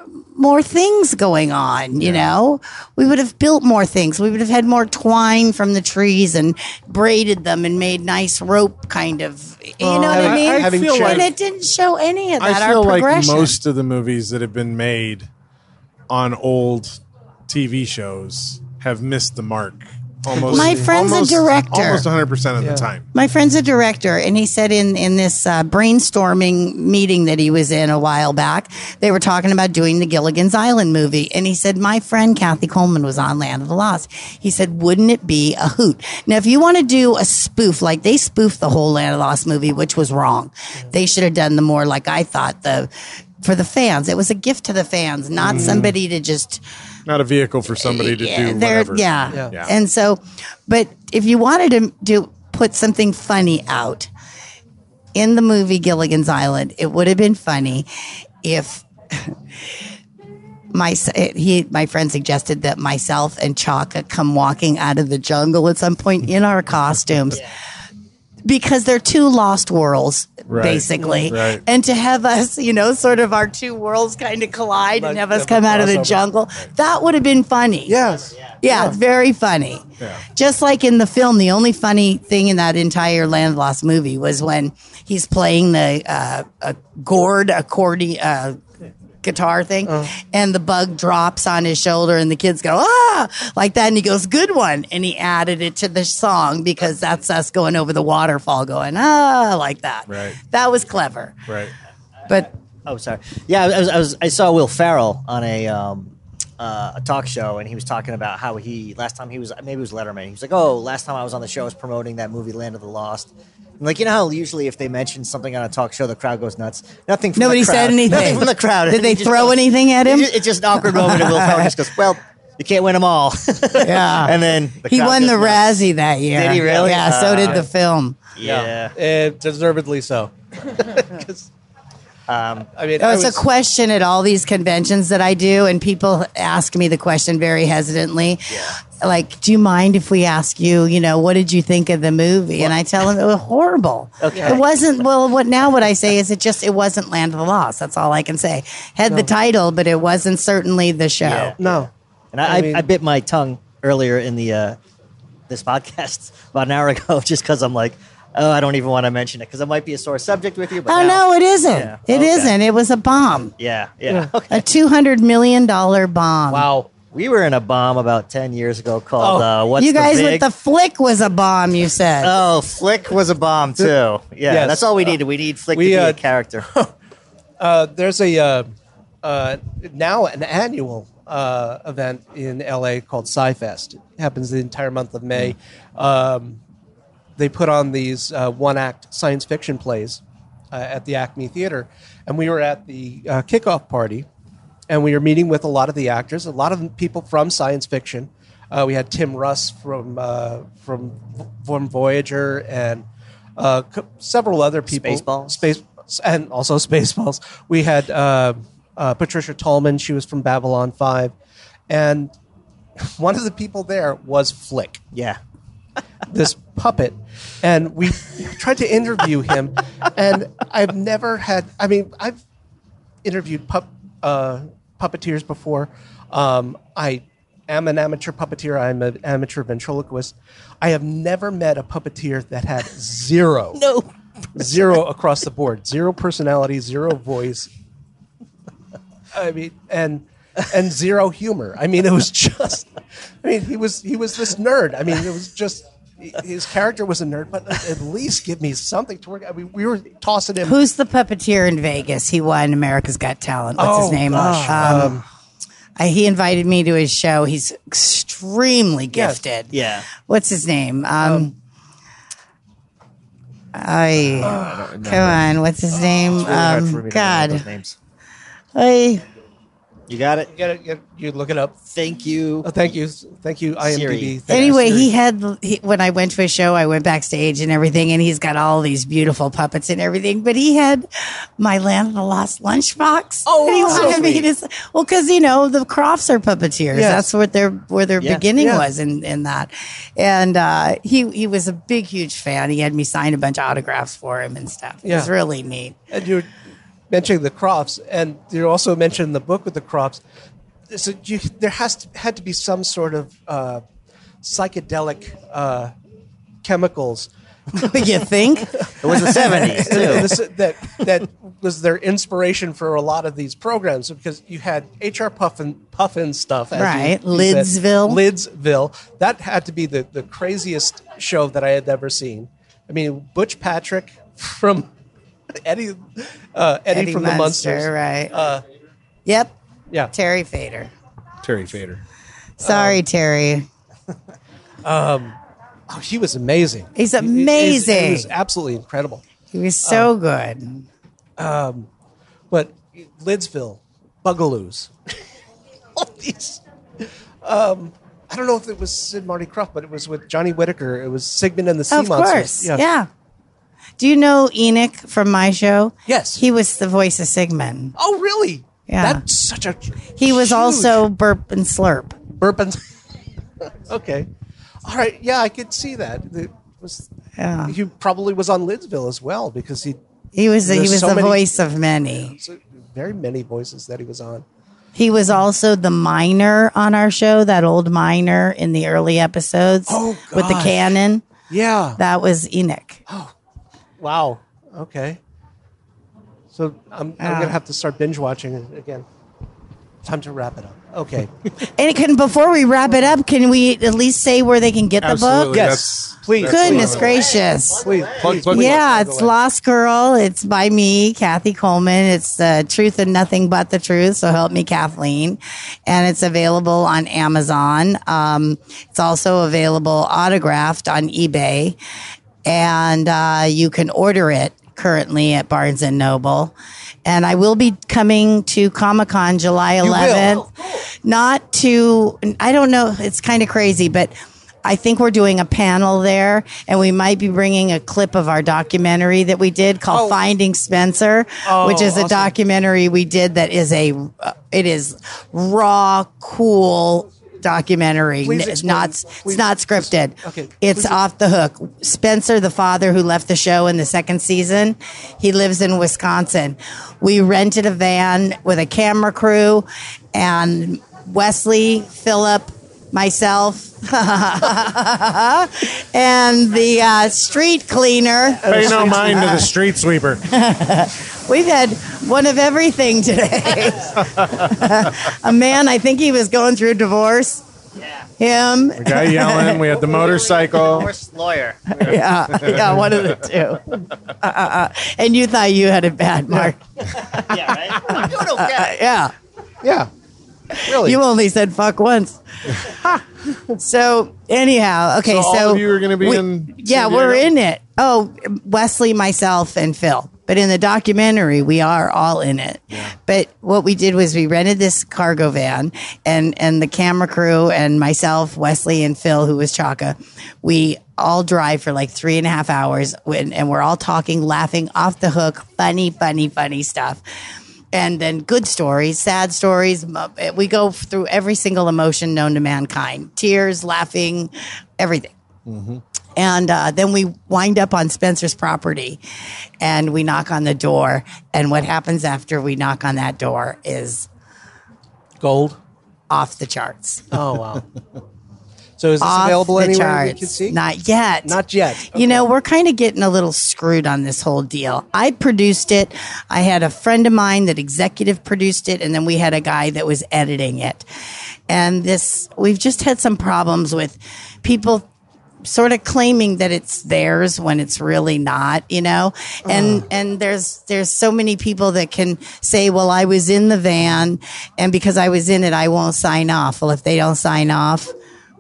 things going on, you know? We would have built more things. We would have had more twine from the trees and braided them and made nice rope kind of, and it didn't show any of that, our progression. I feel like most of the movies that have been made on old TV shows have missed the mark. Almost 100% of the time. My friend's a director, and he said in this brainstorming meeting that he was in a while back, they were talking about doing the Gilligan's Island movie, and he said, my friend Kathy Coleman was on Land of the Lost. He said, wouldn't it be a hoot? Now, if you want to do a spoof, like they spoofed the whole Land of the Lost movie, which was wrong. They should have done the more, like I thought, for the fans. It was a gift to the fans, not somebody to just... Not a vehicle for somebody to do whatever. Yeah. And so, but if you wanted to put something funny out in the movie Gilligan's Island, it would have been funny if my friend suggested that myself and Chaka come walking out of the jungle at some point in our costumes. Yeah. Because they're two lost worlds, right, basically. Right. And to have us, sort of our two worlds kind of collide and have us come out of the jungle, that would have been funny. Yes. Yeah, it's very funny. Yeah. Just like in the film, the only funny thing in that entire Land of the Lost movie was when he's playing the gourd accordion guitar thing, and the bug drops on his shoulder, and the kids go, ah, like that, and he goes, good one, and he added it to the song because that's us going over the waterfall going, ah, like that. Right. That was clever. Right. But sorry. Yeah, I saw Will Ferrell on a talk show, and he was talking about how last time he was Letterman. He was like, last time I was on the show, I was promoting that movie Land of the Lost. Like, how usually if they mention something on a talk show, the crowd goes nuts. Nobody said anything from the crowd. Did they throw anything at him? It's just an awkward moment. And Will Ferrell just goes, well, you can't win them all. Yeah. And then he won the Razzie that year. Did he really? Yeah, so did the film. Yeah. Deservedly so. It's a question at all these conventions that I do, and people ask me the question very hesitantly. Yeah. Like, do you mind if we ask you, what did you think of the movie? Well, and I tell them it was horrible. Okay. It wasn't, what I say is it wasn't Land of the Lost. That's all I can say. Had the title, but it wasn't certainly the show. Yeah. No. And I bit my tongue earlier in the this podcast about an hour ago just because I'm like, I don't even want to mention it because it might be a sore subject with you. But no, it isn't. Yeah. It isn't. It was a bomb. Yeah. Okay. A $200 million bomb. Wow. We were in a bomb about 10 years ago called What's the Big? You guys with the Flick was a bomb, you said. Oh, Flick was a bomb, too. Yeah, yes. That's all we needed. We need Flick to be a character. There's now an annual event in L.A. called Sci-Fest. It happens the entire month of May. They put on these one-act science fiction plays at the Acme Theater. And we were at the kickoff party. And we were meeting with a lot of the actors, a lot of people from science fiction. We had Tim Russ from Voyager and several other people. Spaceballs. And also Spaceballs. We had Patricia Tallman. She was from Babylon 5. And one of the people there was Flick. Yeah. This puppet. And we tried to interview him. And I've never had... I mean, I've interviewed puppeteers before. I am an amateur puppeteer. I'm an amateur ventriloquist. I have never met a puppeteer that had zero across the board, zero personality, zero voice. I mean, and zero humor. I mean, it was just. I mean, he was this nerd. I mean, it was just. His character was a nerd, but at least give me something to work. I mean, we were tossing him. Who's the puppeteer in Vegas? He won America's Got Talent. What's his name? He invited me to his show. He's extremely gifted. Yeah. What's his name? I don't remember. Come on. What's his name? Really God. You got it? You look it up. Thank you. Oh, thank you. Thank you, IMDb. Anyway, when I went to a show, I went backstage and everything, and he's got all these beautiful puppets and everything, but he had my Land of the Lost lunchbox. Oh, and he wanted me to, because, the Crofts are puppeteers. Yes. That's what their beginning was in that. And he was a big, huge fan. He had me sign a bunch of autographs for him and stuff. Yeah. It was really neat. And you mentioning the Crofts, and you also mentioned the book with the Crofts. So there had to be some sort of psychedelic chemicals. You think? It was the 70s, too. that was their inspiration for a lot of these programs, because you had H.R. Puffin stuff. Right, Lidsville. That had to be the craziest show that I had ever seen. I mean, Butch Patrick from... Eddie from the Munsters, right? Yep. Yeah. Terry Fader. Sorry, Terry. He was amazing. He's amazing. He was absolutely incredible. He was so good. But Lidsville, Bugaloos, all these. I don't know if it was Sid Marty Krofft, but it was with Johnny Whitaker. It was Sigmund and the Sea Monsters. Of course. Yeah. Do you know Enoch from my show? Yes. He was the voice of Sigmund. Oh, really? Yeah. That's such a He was also burp and slurp. Burp and Okay. All right. Yeah, I could see that. It was, yeah. He probably was on Lidsville as well because he was the voice of many. So very many voices that he was on. He was also the miner on our show, that old miner in the early episodes with the cannon. Yeah. That was Enoch. Oh, wow. Okay. So I'm going to have to start binge watching it again. Time to wrap it up. Okay. And before we wrap it up, can we at least say where they can get the book? Yes, please. Goodness gracious. Please. Yeah, it's Lost Girl. It's by me, Kathy Coleman. It's The Truth and Nothing But the Truth, So Help Me Kathleen. And it's available on Amazon. It's also available autographed on eBay. And you can order it currently at Barnes & Noble. And I will be coming to Comic-Con July 11th. Not to, I don't know, it's kind of crazy, but I think we're doing a panel there, and we might be bringing a clip of our documentary that we did called Finding Spencer, which is a documentary we did that is it is raw, cool documentary. It's not scripted. Okay. It's off the hook. Spencer, the father who left the show in the second season, he lives in Wisconsin. We rented a van with a camera crew, and Wesley, Philip, myself, and the street cleaner. Pay no mind to the street sweeper. We've had one of everything today. A man, I think he was going through divorce. Yeah. Him. The guy yelling. We had the motorcycle. Divorce lawyer. Yeah, one of the two. And you thought you had it bad, Mark. Yeah, right? I'm doing okay. Yeah. Really? You only said fuck once. So anyhow, okay. So all of you are going to be in. Yeah, we're in it. Oh, Wesley, myself, and Phil. But in the documentary, we are all in it. Yeah. But what we did was we rented this cargo van, and the camera crew and myself, Wesley, and Phil, who was Chaka, we all drive for like 3.5 hours, and we're all talking, laughing, off the hook, funny stuff. And then good stories, sad stories. We go through every single emotion known to mankind. Tears, laughing, everything. Mm-hmm. And then we wind up on Spencer's property, and we knock on the door. And what happens after we knock on that door is... gold? Off the charts. Oh, wow. So is this available anywhere we can see? Not yet. Not yet. Okay. You know, we're kind of getting a little screwed on this whole deal. I produced it. I had a friend of mine that executive produced it, and then we had a guy that was editing it. And we've just had some problems with people sort of claiming that it's theirs when it's really not, you know? And there's so many people that can say, well, I was in the van, and because I was in it, I won't sign off. Well, if they don't sign off,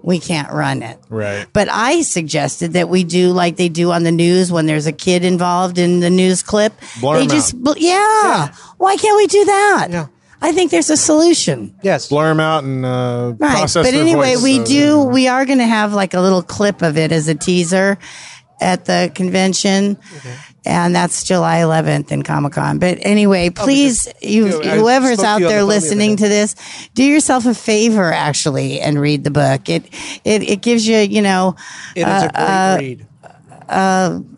we can't run it. Right. But I suggested that we do like they do on the news when there's a kid involved in the news clip. Blur they just out. Yeah. Why can't we do that? Yeah. I think there's a solution. Yes, blur them out and right. process But anyway, voice, we are going to have like a little clip of it as a teaser at the convention. Okay. And that's July 11th in Comic-Con. But anyway, please, whoever's out there listening to this, do yourself a favor, actually, and read the book. It gives you, you know... It is a great read.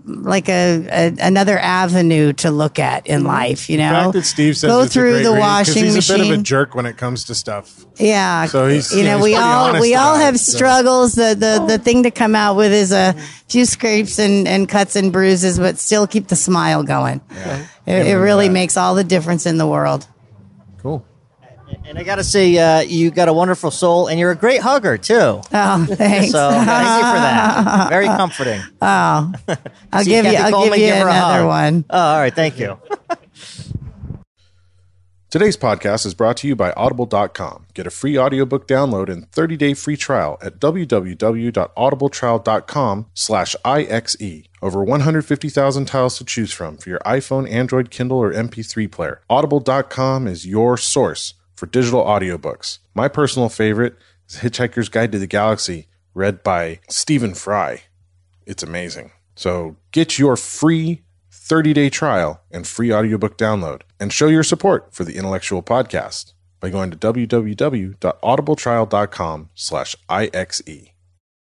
Like another avenue to look at in life, you know. The fact that Steve says go through the washing machine. He's a bit of a jerk when it comes to stuff. Yeah, so he's we all have struggles. The thing to come out with is a few scrapes and cuts and bruises, but still keep the smile going. Yeah. It really makes all the difference in the world. Cool. And I got to say, you got a wonderful soul, and you're a great hugger, too. Oh, thanks. So thank you for that. Very comforting. Oh, I'll give you another one. Oh, all right. Thank you. Today's podcast is brought to you by Audible.com. Get a free audiobook download and 30-day free trial at www.audibletrial.com/IXE. Over 150,000 titles to choose from for your iPhone, Android, Kindle, or MP3 player. Audible.com is your source for digital audiobooks. My personal favorite is Hitchhiker's Guide to the Galaxy, read by Stephen Fry. It's amazing. So get your free 30-day trial, and free audiobook download. And show your support for the Intellectual Podcast by going to www.audibletrial.com/ixe.